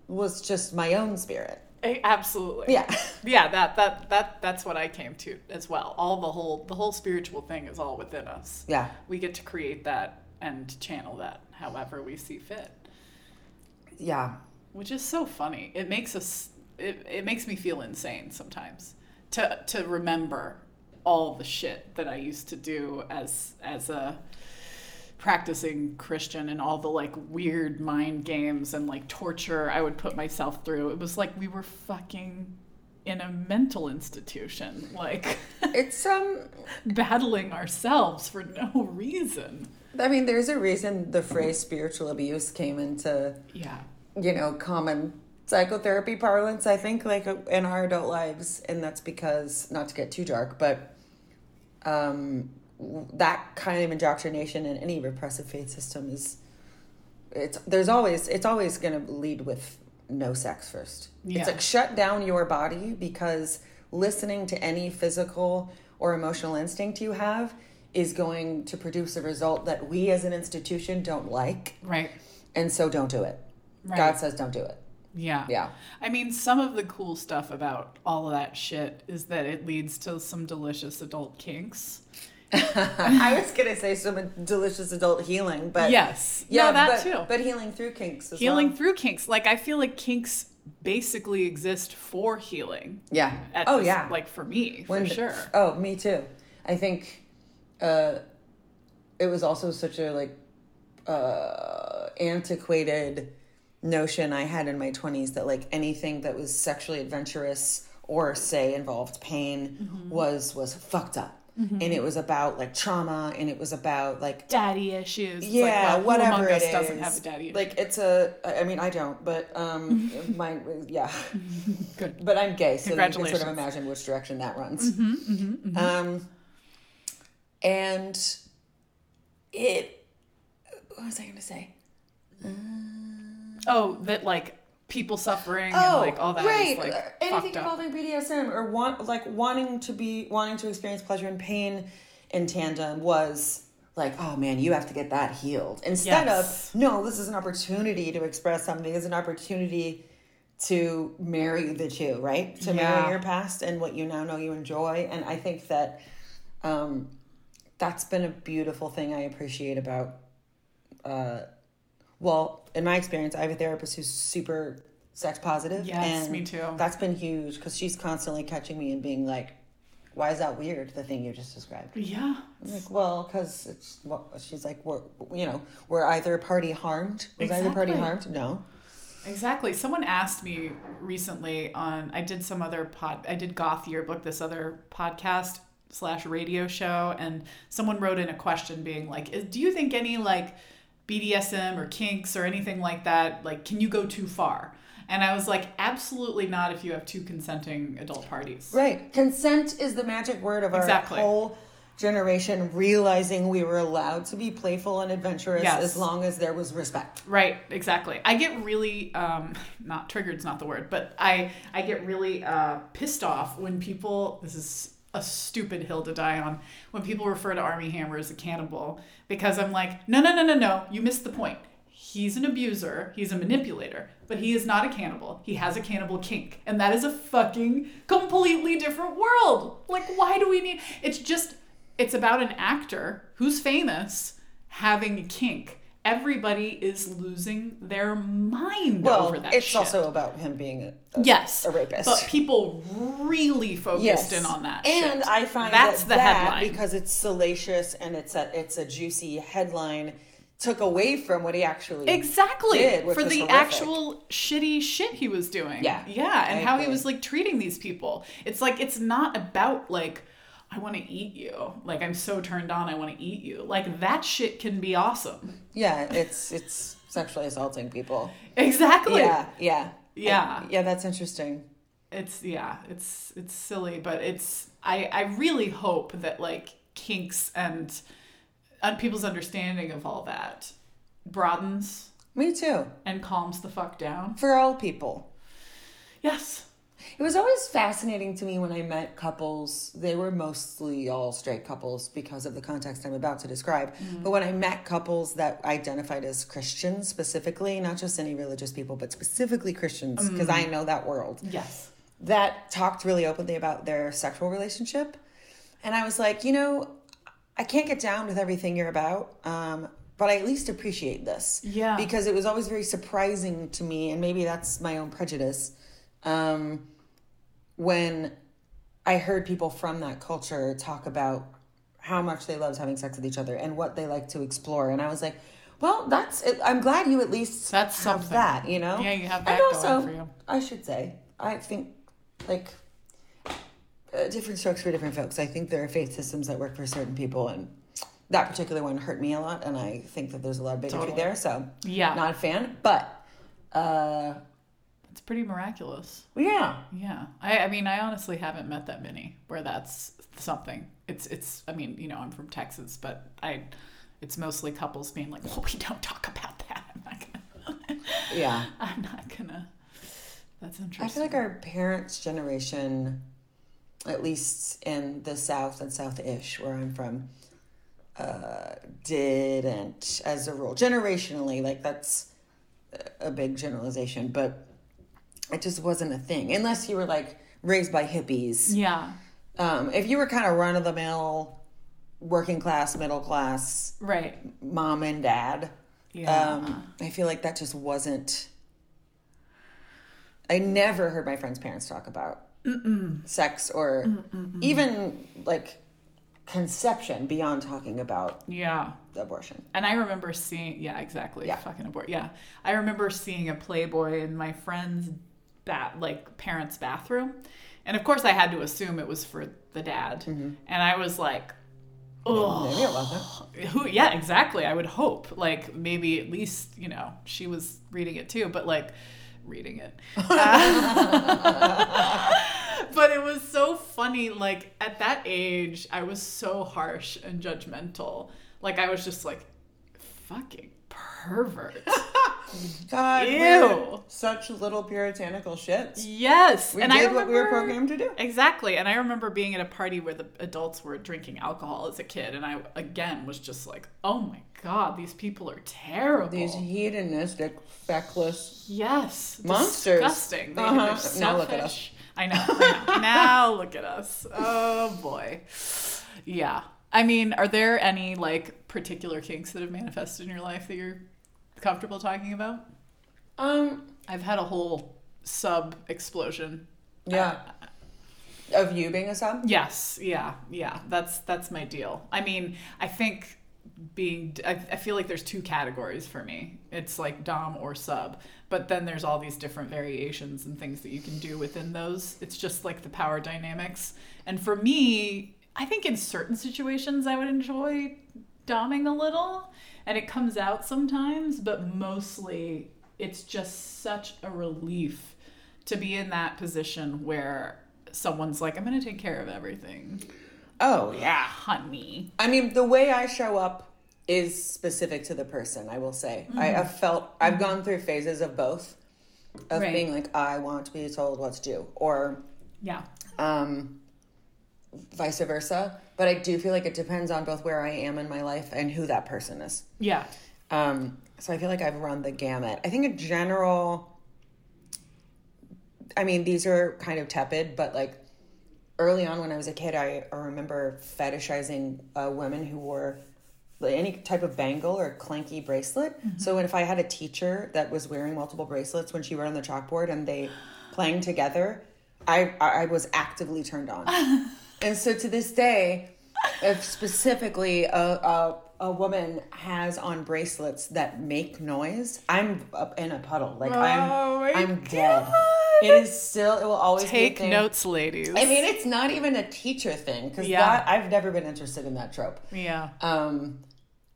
was just my own spirit. Absolutely. Yeah. Yeah, that that that that's what I came to as well. All the whole the whole spiritual thing is all within us. Yeah. We get to create that and channel that however we see fit. Yeah. Which is so funny. It makes us it, it makes me feel insane sometimes to to remember all the shit that I used to do as as a practicing Christian and all the like weird mind games and like torture I would put myself through. It was like we were fucking in a mental institution, like it's um battling ourselves for no reason. I mean, there's a reason the phrase spiritual abuse came into yeah you know common psychotherapy parlance, I think, like in our adult lives, and that's because, not to get too dark, but um that kind of indoctrination in any repressive faith system is, it's there's always it's always going to lead with no sex first. Yeah. It's like shut down your body, because listening to any physical or emotional instinct you have is going to produce a result that we as an institution don't like. Right. And so don't do it. Right. God says don't do it. Yeah. Yeah. I mean, some of the cool stuff about all of that shit is that it leads to some delicious adult kinks. I was going to say some delicious adult healing, but yes, yeah, no, that but, too. But healing through kinks as healing well. Through kinks. Like, I feel like kinks basically exist for healing. Yeah. At oh, this, yeah. Like for me, when, for sure. Oh, me too. I think uh, it was also such a like uh, antiquated notion I had in my twenties that like anything that was sexually adventurous or say involved pain mm-hmm. was was fucked up. Mm-hmm. And it was about like trauma, and it was about like daddy issues. It's yeah, like, well, whatever it is. Doesn't have a daddy issue. Like it's a. I mean, I don't, but um, my yeah. Good. But I'm gay, so you can sort of imagine which direction that runs. Mm-hmm, mm-hmm, mm-hmm. Um, and it. What was I going to say? Uh, oh, that like. People suffering oh, and like all that right. is like anything involving B D S M or want like wanting to be wanting to experience pleasure and pain in tandem was like, oh man, you have to get that healed instead yes. of no, this is an opportunity to express something. It's an opportunity to marry the two, right? To yeah. marry your past and what you now know you enjoy. And I think that um, that's been a beautiful thing I appreciate about. Uh, Well, in my experience, I have a therapist who's super sex positive. Yes, and me too. That's been huge because she's constantly catching me and being like, why is that weird, the thing you just described? Yeah. I'm like, well, because it's, well, she's like, we're, you know, we're either party harmed. Was exactly. either party harmed? No. Exactly. Someone asked me recently on, I did some other pod, I did Goth Yearbook, this other podcast slash radio show, and someone wrote in a question being like, do you think any like, B D S M or kinks or anything like that, like, can you go too far? And I was like, absolutely not if you have two consenting adult parties. Right. Consent is the magic word of exactly. our whole generation realizing we were allowed to be playful and adventurous yes. as long as there was respect. Right. Exactly. I get really, um, not triggered's not the word, but I, I get really uh, pissed off when people, this is a stupid hill to die on, when people refer to Armie Hammer as a cannibal, because I'm like, no, no, no, no, no, you missed the point. He's an abuser, he's a manipulator, but he is not a cannibal. He has a cannibal kink, and that is a fucking completely different world. Like, why do we need, it's just, it's about an actor who's famous having a kink. Everybody is losing their mind well, over that it's shit. It's also about him being a, a, yes, a rapist. But people really focused yes. in on that and shit. And I find That's that, the that headline. Because it's salacious and it's a, it's a juicy headline, took away from what he actually exactly. did. Exactly. For the horrific. Actual shitty shit he was doing. Yeah. Yeah, and I how agree. He was, like, treating these people. It's like, it's not about, like, I want to eat you. Like, I'm so turned on, I want to eat you. Like, that shit can be awesome. Yeah, it's it's sexually assaulting people. Exactly. Yeah, yeah. Yeah. I, yeah, that's interesting. It's, yeah, it's it's silly, but it's, I, I really hope that, like, kinks and uh, people's understanding of all that broadens. Me too. And calms the fuck down. For all people. Yes. It was always fascinating to me when I met couples. They were mostly all straight couples because of the context I'm about to describe. Mm-hmm. But when I met couples that identified as Christians specifically, not just any religious people, but specifically Christians, because mm-hmm. I know that world. Yes. That talked really openly about their sexual relationship. And I was like, you know, I can't get down with everything you're about, um, but I at least appreciate this. Yeah. Because it was always very surprising to me, and maybe that's my own prejudice, um, when I heard people from that culture talk about how much they loved having sex with each other and what they like to explore. And I was like, well, that's it. I'm glad you at least that's have something. That, you know? Yeah, you have that and going also, for you. I should say, I think, like, uh, different strokes for different folks. I think there are faith systems that work for certain people, and that particular one hurt me a lot, and I think that there's a lot of bigotry totally. There, so yeah. Not a fan, but... Uh, it's pretty miraculous. Yeah. Yeah. I, I mean, I honestly haven't met that many where that's something. It's, it's. I mean, you know, I'm from Texas, but I, it's mostly couples being like, well, we don't talk about that. I'm not going to... Yeah. I'm not going to... That's interesting. I feel like our parents' generation, at least in the South and South-ish, where I'm from... Uh, didn't as a rule generationally, like that's a big generalization, but it just wasn't a thing unless you were like raised by hippies. Yeah. Um, if you were kind of run of the mill, working class, middle class, right, mom and dad. Yeah. Um, I feel like that just wasn't. I never heard my friends' parents talk about Mm-mm. sex or Mm-mm-mm. even like. Conception beyond talking about yeah abortion. And I remember seeing yeah exactly yeah. fucking abortion yeah I remember seeing a Playboy in my friend's that like parents' bathroom, and of course I had to assume it was for the dad. Mm-hmm. And I was like, oh, maybe it wasn't. Who yeah exactly I would hope like maybe at least you know she was reading it too, but like reading it uh, but it was so funny, like, at that age, I was so harsh and judgmental. Like, I was just like, fucking pervert. God, ew. Such little puritanical shits. Yes. We and did I remember, what we were programmed to do. Exactly. And I remember being at a party where the adults were drinking alcohol as a kid, and I, again, was just like, oh, my God, these people are terrible. These hedonistic, feckless yes, monsters. Disgusting. They, uh-huh. They're selfish. Now look at us. I know. I know. Now look at us. Oh, boy. Yeah. I mean, are there any, like, particular kinks that have manifested in your life that you're comfortable talking about? Um, I've had a whole sub-explosion. Yeah. Uh, of you being a sub? Yes. Yeah. Yeah. That's that's my deal. I mean, I think being... I, I feel like there's two categories for me. It's, like, dom or sub. But then there's all these different variations and things that you can do within those. It's just like the power dynamics. And for me, I think in certain situations I would enjoy doming a little. And it comes out sometimes, but mostly it's just such a relief to be in that position where someone's like, I'm going to take care of everything. Oh, yeah. Honey. I mean, the way I show up is specific to the person, I will say. Mm-hmm. I have felt, I've gone through phases of both, of right. being like, I want to be told what to do, or yeah, um, vice versa. But I do feel like it depends on both where I am in my life and who that person is. Yeah. Um, so I feel like I've run the gamut. I think a general, I mean, these are kind of tepid, but like early on when I was a kid, I, I remember fetishizing uh, women who wore any type of bangle or clanky bracelet. Mm-hmm. So if I had a teacher that was wearing multiple bracelets when she wrote on the chalkboard and they playing together, I I was actively turned on. And so to this day, if specifically a, a a woman has on bracelets that make noise, I'm up in a puddle. Like oh I'm I'm God. Dead. It is still, it will always Take be a thing. Notes, ladies. I mean, it's not even a teacher thing because yeah. that I've never been interested in that trope. Yeah. Um,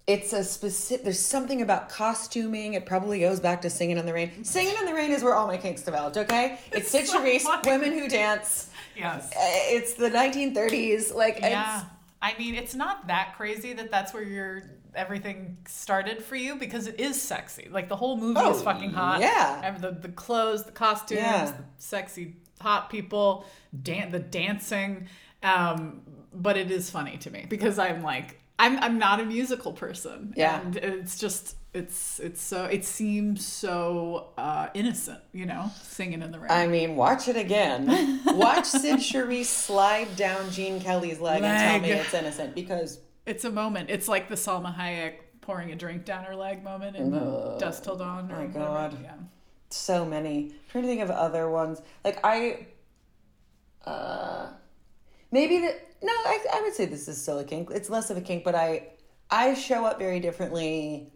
It's a specific, there's something about costuming. It probably goes back to Singing in the Rain. Singing in the Rain is where all my kinks developed, okay? It's Cyd Charisse, women who dance. Yes. It's the nineteen thirties. Like, yeah. it's, I mean, it's not that crazy that that's where your everything started for you, because it is sexy. Like, the whole movie oh, is fucking hot. Yeah. I mean, the, the clothes, the costumes, yeah. the sexy hot people, dan- the dancing. Um, but it is funny to me because I'm like, I'm I'm not a musical person. Yeah. And it's just... It's it's so it seems so uh, innocent, you know, Singing in the Rain. I mean, watch it again. Watch Cyd Charisse slide down Gene Kelly's leg, leg and tell me it's innocent, because it's a moment. It's like the Salma Hayek pouring a drink down her leg moment in uh, the Dust Till Dawn. Or my whatever. God, yeah. So many. I'm trying to think of other ones. Like I, uh, maybe the no. I I would say this is still a kink. It's less of a kink, but I I show up very differently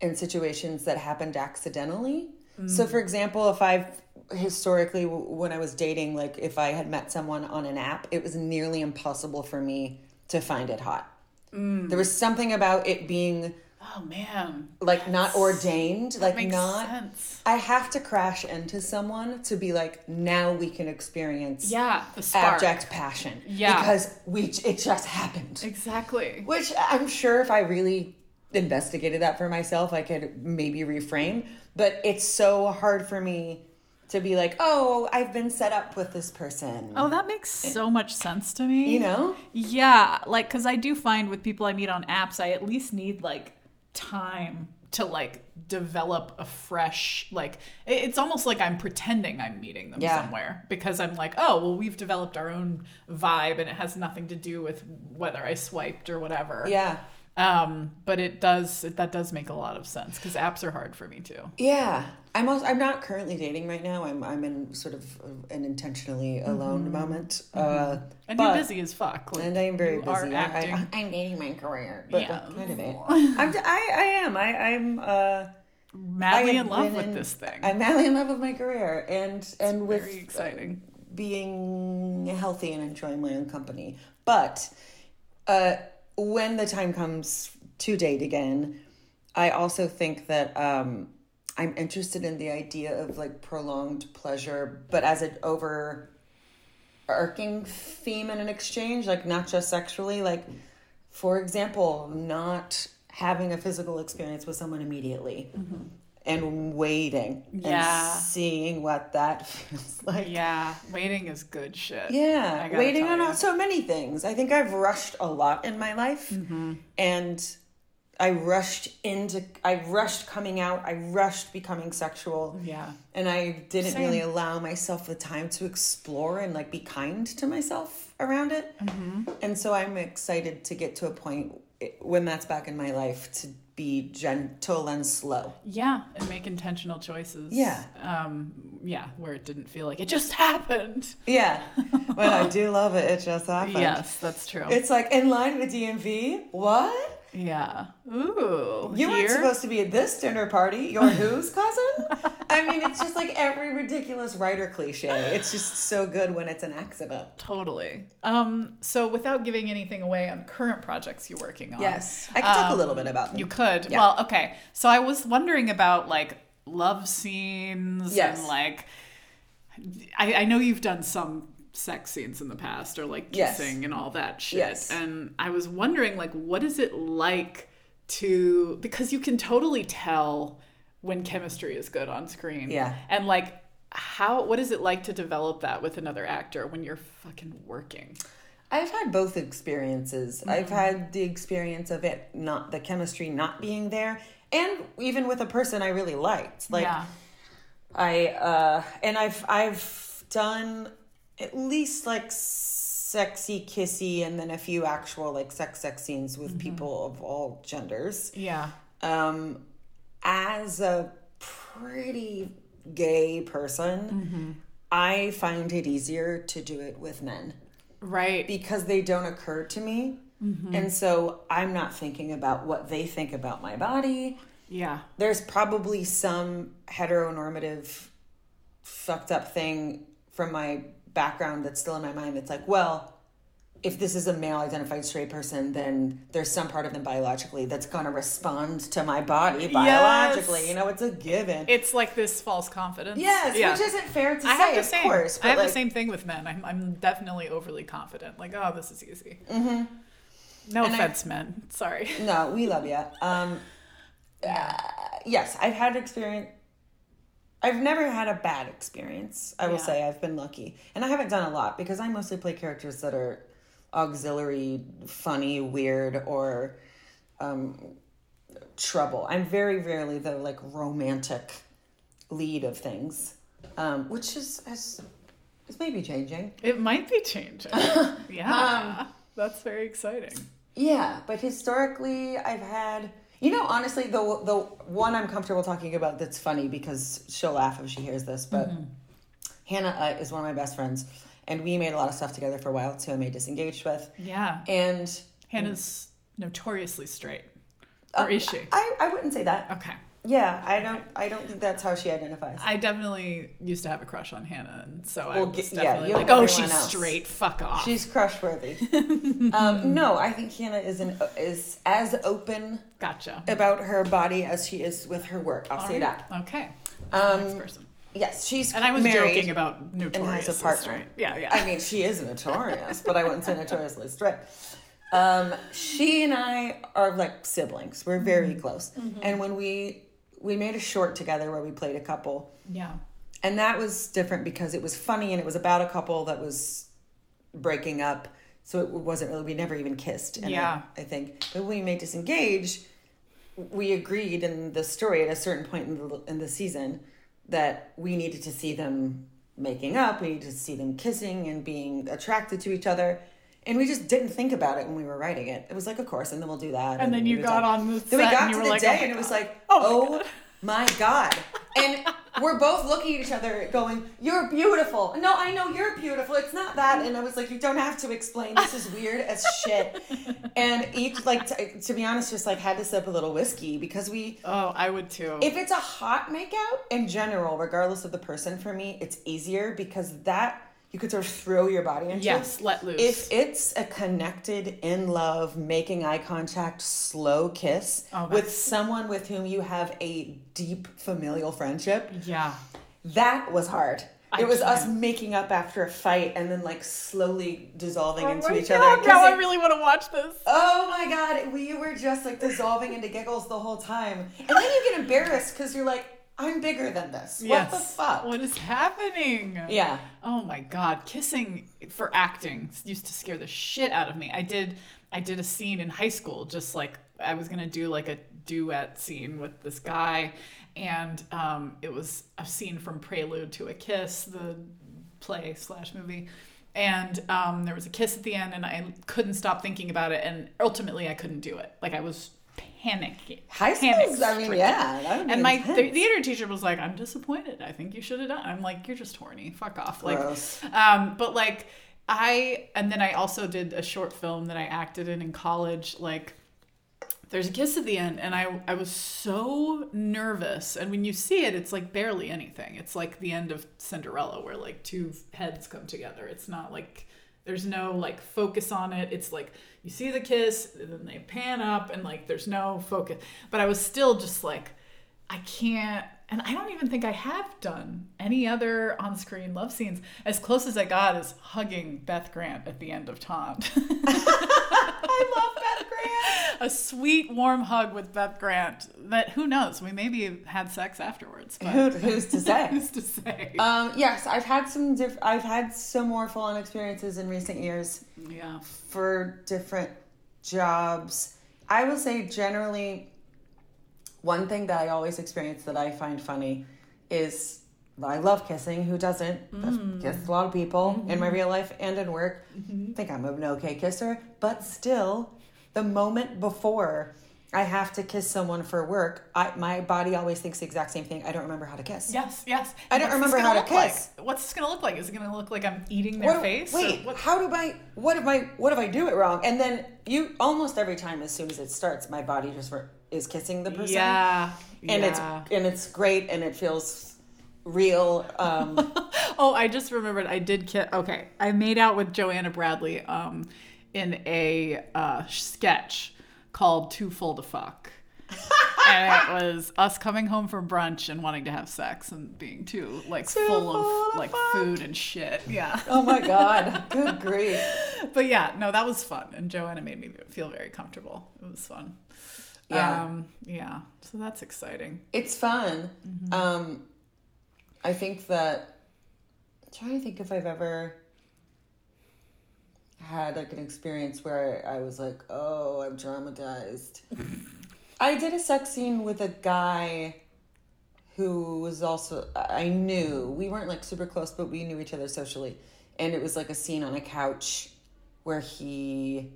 in situations that happened accidentally. Mm. So for example, if I've historically, when I was dating, like if I had met someone on an app, it was nearly impossible for me to find it hot. Mm. There was something about it being, oh man, like that's, not ordained, like makes not, sense. I have to crash into someone to be like, now we can experience yeah, the spark. Abject passion. Yeah. Because we, it just happened. Exactly. Which I'm sure if I really investigated that for myself, I could maybe reframe, but it's so hard for me to be like, oh, I've been set up with this person. Oh, that makes so much sense to me. You know? Yeah, like, because I do find with people I meet on apps, I at least need like time to like develop a fresh, like, it's almost like I'm pretending I'm meeting them yeah. somewhere, because I'm like, oh, well, we've developed our own vibe and it has nothing to do with whether I swiped or whatever. Yeah. Um, but it does, it, that does make a lot of sense, because apps are hard for me too. Yeah. I'm also, I'm not currently dating right now. I'm, I'm in sort of an intentionally alone mm-hmm. moment. Mm-hmm. Uh, and but, you're busy as fuck. Like, and I am very busy. I, I, I'm dating my career, but yeah. kind of it. I'm, I, I am, I, I'm, uh, madly in love with in, this thing. I'm madly in love with my career and, it's and with very exciting. Being healthy and enjoying my own company. But, uh, when the time comes to date again, I also think that um, I'm interested in the idea of like prolonged pleasure, but as an overarching theme in an exchange, like not just sexually, like for example, not having a physical experience with someone immediately mm-hmm. and waiting yeah. and seeing what that feels like. Yeah, waiting is good shit. Yeah, waiting on you. So many things. I think I've rushed a lot in my life, mm-hmm. and I rushed into, I rushed coming out, I rushed becoming sexual. Yeah. And I didn't Same. really allow myself the time to explore and like be kind to myself around it. Mm-hmm. And so I'm excited to get to a point when that's back in my life to be gentle and slow. Yeah, and make intentional choices. Yeah. Um, yeah, where it didn't feel like it just happened. Yeah. Well, I do love it. It just happened. Yes, that's true. It's like in line with D M V. What? Yeah. Ooh. You here? Weren't supposed to be at this dinner party. You're whose cousin? I mean, it's just like every ridiculous writer cliche. It's just so good when it's an accident. Totally. Um, so without giving anything away on current projects you're working on. Yes. I could um, talk a little bit about them. You could. Yeah. Well, okay. So I was wondering about like love scenes yes. and like, I, I know you've done some sex scenes in the past or like kissing yes. and all that shit. Yes. And I was wondering like, what is it like to, because you can totally tell when chemistry is good on screen. Yeah. And like, how, what is it like to develop that with another actor when you're fucking working? I've had both experiences. Mm-hmm. I've had the experience of it, not the chemistry not being there. And even with a person I really liked, like yeah. I, uh, and I've, I've done at least like sexy kissy and then a few actual like sex sex scenes with mm-hmm. people of all genders. Yeah. Um, as a pretty gay person, mm-hmm. I find it easier to do it with men. Right. Because they don't occur to me. Mm-hmm. And so I'm not thinking about what they think about my body. Yeah. There's probably some heteronormative fucked up thing from my background that's still in my mind that's like, well, if this is a male identified straight person, then there's some part of them biologically that's going to respond to my body biologically. Yes. You know, it's a given. It's like this false confidence. Yes, yeah. Which isn't fair to I say, have the of same, course. I have like, the same thing with men. I'm, I'm definitely overly confident. Like, oh, this is easy. Mm-hmm. No and offense, I, men. Sorry. No, we love you. Um, uh, yes, I've had experience. I've never had a bad experience. I will yeah. say I've been lucky. And I haven't done a lot because I mostly play characters that are auxiliary, funny, weird, or um, trouble. I'm very rarely the like romantic lead of things, um, which is, is, is maybe changing. It might be changing. Yeah. Um, That's very exciting. Yeah, but historically I've had... You know, honestly, the the one I'm comfortable talking about that's funny because she'll laugh if she hears this, but mm-hmm. Hannah uh, is one of my best friends, and we made a lot of stuff together for a while, too. I made Disengaged with. Yeah. And... Hannah's and, notoriously straight. Or uh, is she? I, I wouldn't say that. Okay. Yeah, I don't I don't think that's how she identifies. I definitely used to have a crush on Hannah, and so well, I was definitely yeah, like, oh, she's else. straight, fuck off. She's crush-worthy. um, no, I think Hannah is an, is as open gotcha. about her body as she is with her work. I'll All say right. that. Okay. Um, Next person. Yes, she's And I was married joking about notorious and has a partner. Straight. Yeah, yeah. I mean, she is notorious, but I wouldn't say notoriously straight. Um, she and I are like siblings. We're very mm-hmm. close. Mm-hmm. And when we... We made a short together where we played a couple. Yeah. And that was different because it was funny and it was about a couple that was breaking up. So it wasn't really, we never even kissed. And yeah. I, I think. But when we made Disengage, we agreed in the story at a certain point in the, in the season that we needed to see them making up. We needed to see them kissing and being attracted to each other. And we just didn't think about it when we were writing it. It was like, of course, and then we'll do that. And, and then you got on the set. Then we got to the day, and it was like, oh my God. And we're both looking at each other going, you're beautiful. No, I know you're beautiful. It's not that. And I was like, you don't have to explain. This is weird as shit. And each, like, t- to be honest, just like had to sip a little whiskey because we. Oh, I would too. If it's a hot makeout in general, regardless of the person, for me, it's easier because that. You could sort of throw your body into it. Yes, let loose. If it's a connected, in love, making eye contact, slow kiss oh, with someone with whom you have a deep familial friendship. Yeah. That was hard. I it was can't. us making up after a fight and then like slowly dissolving oh into my each God, other. Now I really want to watch this. Oh my God. We were just like dissolving into giggles the whole time. And then you get embarrassed because you're like, I'm bigger than this. Yes. What the fuck? What is happening? Yeah. Oh my God. Kissing for acting used to scare the shit out of me. I did I did a scene in high school, just like I was going to do like a duet scene with this guy. And um, it was a scene from Prelude to a Kiss, the play slash movie. And um, there was a kiss at the end and I couldn't stop thinking about it. And ultimately I couldn't do it. Like I was... Panic. High school. I mean, yeah. That would be and my th- theater teacher was like, "I'm disappointed. I think you should have done." I'm like, "You're just horny. Fuck off." Gross. Like, um, but like, I and then I also did a short film that I acted in in college. Like, there's a kiss at the end, and I I was so nervous. And when you see it, it's like barely anything. It's like the end of Cinderella, where like two heads come together. It's not like. There's no, like, focus on it. It's like, you see the kiss, and then they pan up, and, like, there's no focus. But I was still just like, I can't. And I don't even think I have done any other on-screen love scenes. As close as I got is hugging Beth Grant at the end of Tom. I love Beth Grant. A sweet, warm hug with Beth Grant. That who knows? We maybe had sex afterwards. But who, who's to say? Who's to say? Um, yes, I've had some. Diff- I've had some more full-on experiences in recent years. Yeah. For different jobs, I will say generally. One thing that I always experience that I find funny is I love kissing. Who doesn't? Mm. I've kissed a lot of people mm-hmm. in my real life and in work. Mm-hmm. I think I'm an okay kisser. But still, the moment before I have to kiss someone for work, I, my body always thinks the exact same thing. I don't remember how to kiss. Yes, yes. I don't remember how to kiss. Like? What's this going to look like? Is it going to look like I'm eating their what, face? Wait, what? how do I, what if I, what if I do it wrong? And then you, almost every time as soon as it starts, my body just... Re- is kissing the person. Yeah. And yeah. it's and it's great and it feels real. Um Oh, I just remembered I did kiss. Okay. I made out with Joanna Bradley um in a uh sketch called Too Full to Fuck. And it was us coming home for brunch and wanting to have sex and being too like too full, full of, of like fuck. food and shit. Yeah. Oh my God. Good grief. But yeah, no, that was fun. And Joanna made me feel very comfortable. It was fun. Yeah. Um, yeah. So that's exciting. It's fun. Mm-hmm. Um, I think that, I'm trying to think if I've ever had like an experience where I was like, oh, I'm traumatized. I did a sex scene with a guy who was also, I knew, we weren't like super close, but we knew each other socially. And it was like a scene on a couch where he,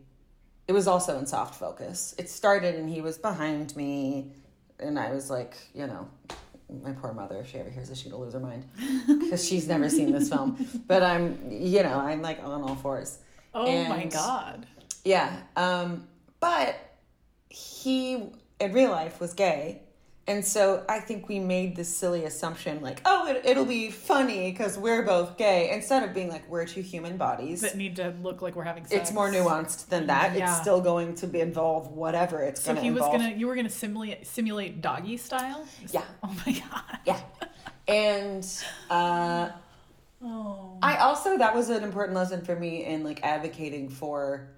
it was also in soft focus. It started and he was behind me. And I was like, you know, my poor mother, if she ever hears this, she's going to lose her mind. Because she's never seen this film. But I'm, you know, I'm like on all fours. Oh and, my God. Yeah. Um, but he, in real life, was gay. And so I think we made this silly assumption, like, oh, it, it'll be funny because we're both gay, instead of being like, we're two human bodies that need to look like we're having sex. It's more nuanced than that. Yeah. It's still going to be involve whatever it's so going to involve. So he was going to, you were going to simulate simulate doggy style? Yeah. Oh my God. Yeah. And uh, oh. I also, that was an important lesson for me in like advocating for.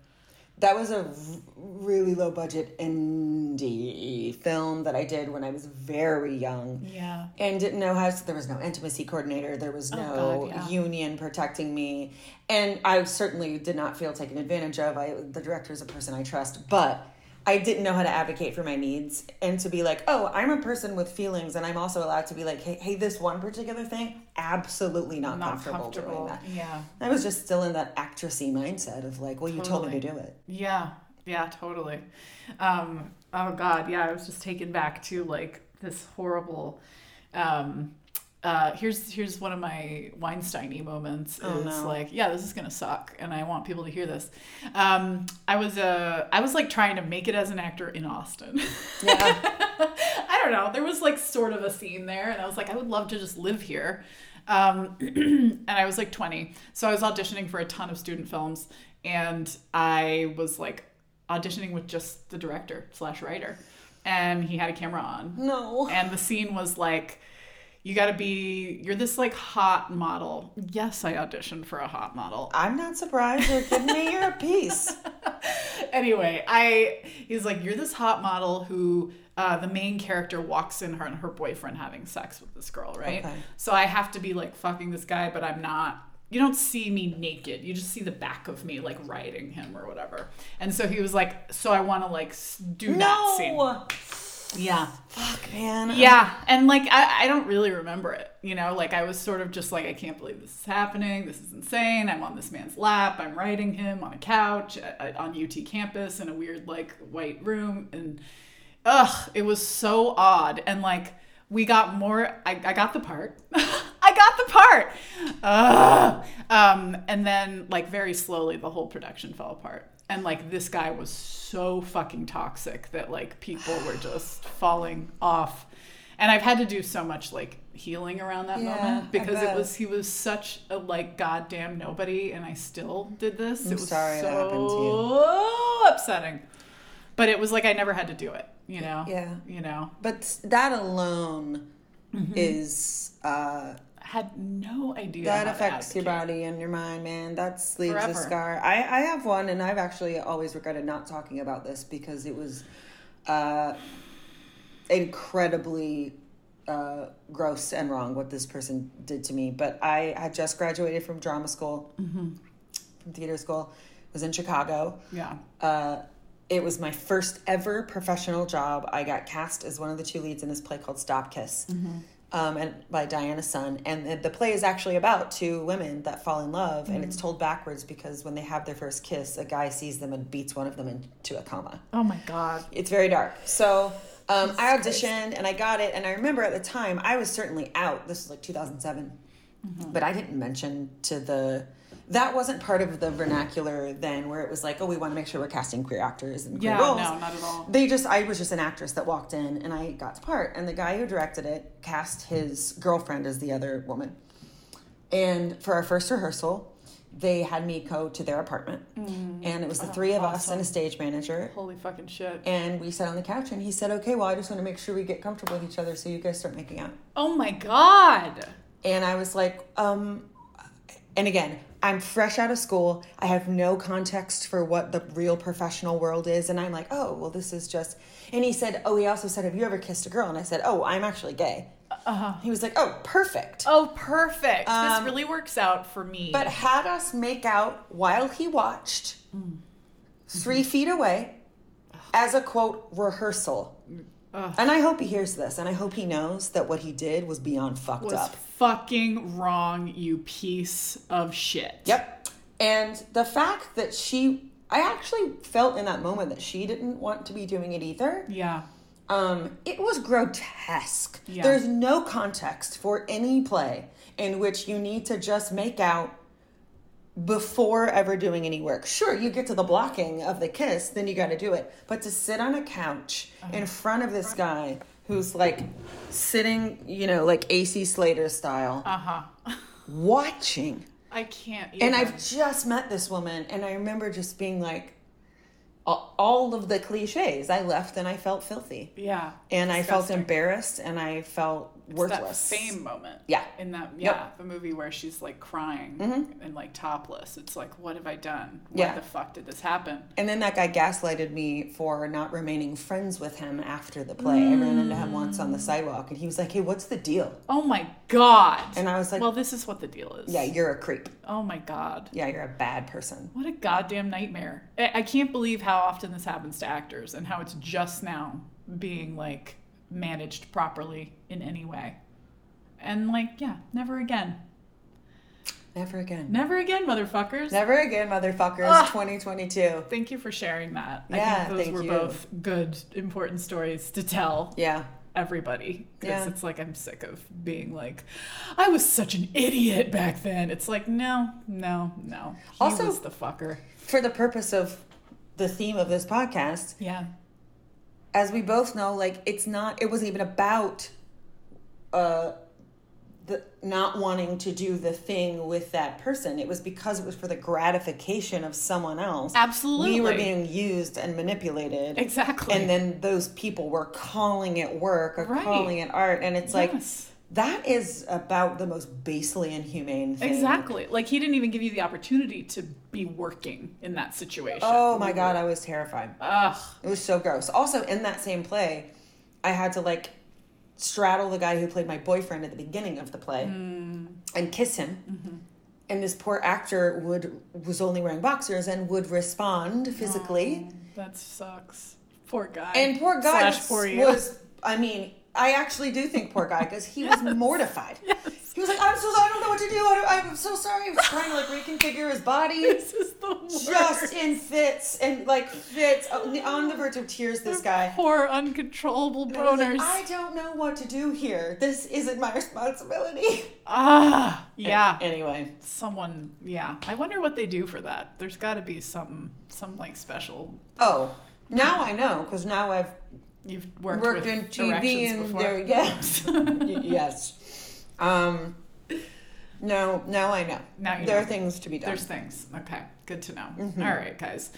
That was a really low budget indie film that I did when I was very young. Yeah. And didn't know how to, there was no intimacy coordinator. There was no oh God, yeah. union protecting me. And I certainly did not feel taken advantage of. I, the director is a person I trust, but I didn't know how to advocate for my needs and to be like, oh, I'm a person with feelings and I'm also allowed to be like, hey, hey this one particular thing, absolutely not, not comfortable, comfortable doing that. Yeah. I was just still in that actressy mindset of like, well, you totally. told me to do it. Yeah. Yeah, totally. Um, oh God. Yeah. I was just taken back to like this horrible, um, Uh, here's here's one of my Weinstein-y moments. Oh, it's no. like, yeah, this is gonna suck, and I want people to hear this. Um, I was uh, I was like trying to make it as an actor in Austin. Yeah, I don't know. There was like sort of a scene there, and I was like, I would love to just live here. Um, and I was like twenty, so I was auditioning for a ton of student films, and I was like auditioning with just the director slash writer, and he had a camera on. No, and the scene was like. You gotta be, you're this like hot model. Yes, I auditioned for a hot model. I'm not surprised. You're giving me your piece. Anyway, I, he's like, you're this hot model who uh, the main character walks in her and her boyfriend having sex with this girl, right? Okay. So I have to be like fucking this guy, but I'm not, you don't see me naked. You just see the back of me like riding him or whatever. And so he was like, so I wanna like do no! that scene. Yeah. Fuck, man. Yeah. And, like, I, I don't really remember it, you know? Like, I was sort of just like, I can't believe this is happening. This is insane. I'm on this man's lap. I'm riding him on a couch at, at, on U T campus in a weird, like, white room. And, ugh, it was so odd. And, like, we got more. I, I got the part. I got the part. Ugh. Um, and then, like, very slowly, the whole production fell apart. And, like, this guy was so fucking toxic that, like, people were just falling off. And I've had to do so much, like, healing around that yeah, moment. Because it was, he was such a, like, goddamn nobody. And I still did this. I'm it was sorry so that happened to you. Upsetting. But it was like I never had to do it, you know? Yeah. You know? But that alone mm-hmm. is... Uh... had no idea that how affects your body and your mind, man. That leaves Forever. a scar. I, I have one, and I've actually always regretted not talking about this because it was uh, incredibly uh, gross and wrong what this person did to me. But I had just graduated from drama school, mm-hmm. from theater school. I was in Chicago. Yeah. Uh, it was my first ever professional job. I got cast as one of the two leads in this play called Stop Kiss. Mm-hmm. Um, and by Diana Sun, and the, the play is actually about two women that fall in love, mm-hmm. and it's told backwards because when they have their first kiss, a guy sees them and beats one of them into a coma. Oh my God! It's very dark. So um, I auditioned and I got it, and I remember at the time I was certainly out. This was like two thousand seven, mm-hmm. but I didn't mention to the. That wasn't part of the vernacular then, where it was like, oh, we want to make sure we're casting queer actors and queer yeah, roles. Yeah, no, not at all. They just, I was just an actress that walked in, and I got the part. And the guy who directed it cast his girlfriend as the other woman. And for our first rehearsal, they had me go to their apartment. Mm. And it was the three of awesome. us and a stage manager. Holy fucking shit. And we sat on the couch, and he said, okay, well, I just want to make sure we get comfortable with each other so you guys start making out. Oh, my God. And I was like, um... And again, I'm fresh out of school. I have no context for what the real professional world is. And I'm like, oh, well, this is just... And he said, oh, he also said, have you ever kissed a girl? And I said, oh, I'm actually gay. Uh-huh. He was like, oh, perfect. Oh, perfect. Um, this really works out for me. But had us make out while he watched, mm. three mm-hmm. feet away, Ugh. as a, quote, rehearsal. Ugh. And I hope he hears this. And I hope he knows that what he did was beyond fucked was up. Fucking wrong, you piece of shit. Yep. And the fact that she... I actually felt in that moment that she didn't want to be doing it either. Yeah. Um, it was grotesque. Yeah. There's no context for any play in which you need to just make out before ever doing any work. Sure, you get to the blocking of the kiss, then you got to do it. But to sit on a couch uh-huh. in front of this guy who's like sitting, you know, like A C Slater style, uh-huh. watching. I can't even. And I've just met this woman, and I remember just being like, all of the cliches. I left and I felt filthy. Yeah. And disgusting. I felt embarrassed and I felt it's worthless. That fame moment. Yeah. In that, yeah, yep. the movie where she's like crying mm-hmm. and like topless. It's like, what have I done? Why yeah. the fuck did this happen? And then that guy gaslighted me for not remaining friends with him after the play. Mm. I ran into him once on the sidewalk and he was like, hey, what's the deal? Oh my God. And I was like, well, this is what the deal is. Yeah, you're a creep. Oh my God. Yeah, you're a bad person. What a goddamn nightmare. I can't believe how often this happens to actors and how it's just now being like managed properly in any way. And like, yeah, never again. Never again. Never again, motherfuckers. Never again, motherfuckers. Ugh. twenty twenty-two. Thank you for sharing that. Yeah, I think those were you. both good, important stories to tell. Yeah. Everybody, because yeah. it's like I'm sick of being like, I was such an idiot back then. It's like, no, no, no. He also, was the fucker. For the purpose of the theme of this podcast, yeah, as we both know, like it's not, it wasn't even about uh the not wanting to do the thing with that person. It was because it was for the gratification of someone else. Absolutely. We were being used and manipulated. Exactly. And then those people were calling it work or right. calling it art, and it's like, yes. that is about the most basely inhumane thing. Exactly. Like, he didn't even give you the opportunity to be working in that situation. Oh, my God. I was terrified. Ugh. It was so gross. Also, in that same play, I had to, like, straddle the guy who played my boyfriend at the beginning of the play mm. and kiss him. Mm-hmm. And this poor actor would was only wearing boxers and would respond physically. Oh, that sucks. Poor guy. And poor guy Slash poor you. was, I mean... I actually do think poor guy, because he yes. was mortified. Yes. He was like, I'm so sorry, I don't know what to do. I I'm so sorry. He was trying to like reconfigure his body. This is the worst. Just in fits and like fits on the verge of tears. This guy, poor uncontrollable boners. I, like, I don't know what to do here. This isn't my responsibility. Ah, uh, yeah. And, anyway, someone, yeah. I wonder what they do for that. There's got to be something, some like special. Oh, now I know, because now I've. You've worked, worked in T V and before. There, yes, yes. Um, no, now I know. Now you there know. are things to be done. There's things. Okay, good to know. Mm-hmm. All right, guys.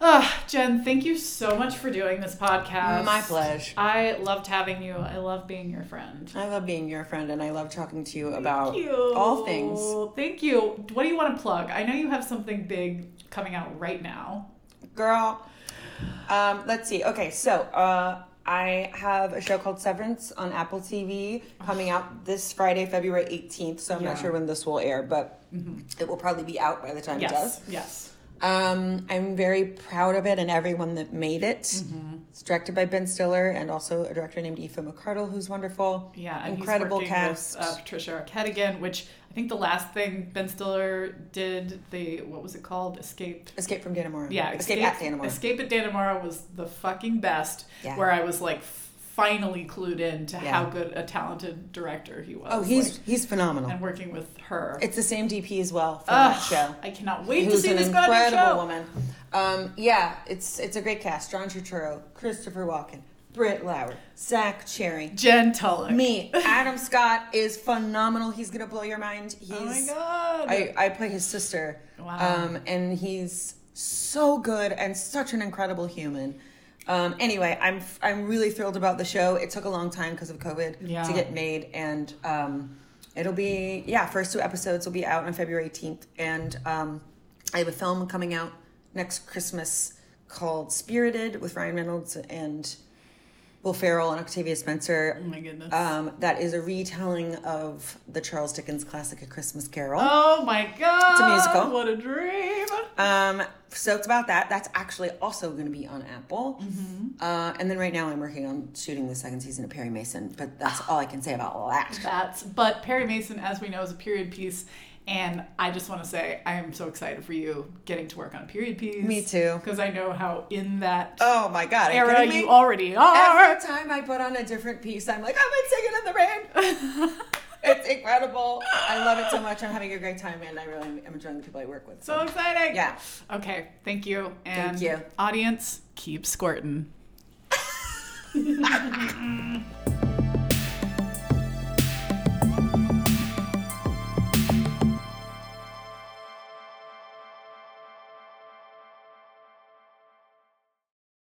Uh, Jen, thank you so much for doing this podcast. My pleasure. I loved having you. I love being your friend. I love being your friend, and I love talking to you thank about you. all things. Thank you. What do you want to plug? I know you have something big coming out right now, girl. Um, let's see. Okay, so uh, I have a show called Severance on Apple T V coming out this Friday, February eighteenth. So I'm yeah. not sure when this will air, but mm-hmm. it will probably be out by the time yes. it does. Yes. Um, I'm very proud of it and everyone that made it. Mm-hmm. It's directed by Ben Stiller and also a director named Aoife McArdle, who's wonderful. Yeah, and incredible he's cast. With, uh, Patricia Arquette, which I think the last thing Ben Stiller did, the what was it called? Escape. Escape from Dannemora. Yeah, Escape, Escape at Dannemora. Escape at Dannemora was the fucking best. Yeah. Where I was like finally clued in to yeah. how good a talented director he was. Oh, he's like, he's phenomenal. And working with her, it's the same D P as well for uh, that show. I cannot wait Who's to see this goddamn show. Woman. Um, yeah, it's it's a great cast. John Turturro, Christopher Walken, Britt Lauer, Zach Cherry, Jen Tullock, me. Adam Scott is phenomenal. He's gonna blow your mind. He's, oh my God! I, I play his sister. Wow. Um, and he's so good and such an incredible human. Um, anyway, I'm I'm really thrilled about the show. It took a long time because of COVID yeah. to get made, and um, It'll be, yeah, first two episodes will be out on February eighteenth. And um, I have a film coming out next Christmas called Spirited with Ryan Reynolds and Will Ferrell and Octavia Spencer. Oh my goodness. Um, that is a retelling of the Charles Dickens classic A Christmas Carol. Oh my God. It's a musical. What a dream. Um, so it's about that. That's actually also going to be on Apple. Mm-hmm. Uh, and then right now I'm working on shooting the second season of Perry Mason, but that's all I can say about that. That's, but Perry Mason, as we know, is a period piece. And I just want to say I am so excited for you getting to work on a period piece. Me too. Because I know how in that oh my God, era you already are. Every time I put on a different piece, I'm like, I've been singing in the rain. It's incredible. I love it so much. I'm having a great time, and I really am enjoying the people I work with. So, so exciting. Yeah. Okay. Thank you. And thank you. Audience, keep squirting.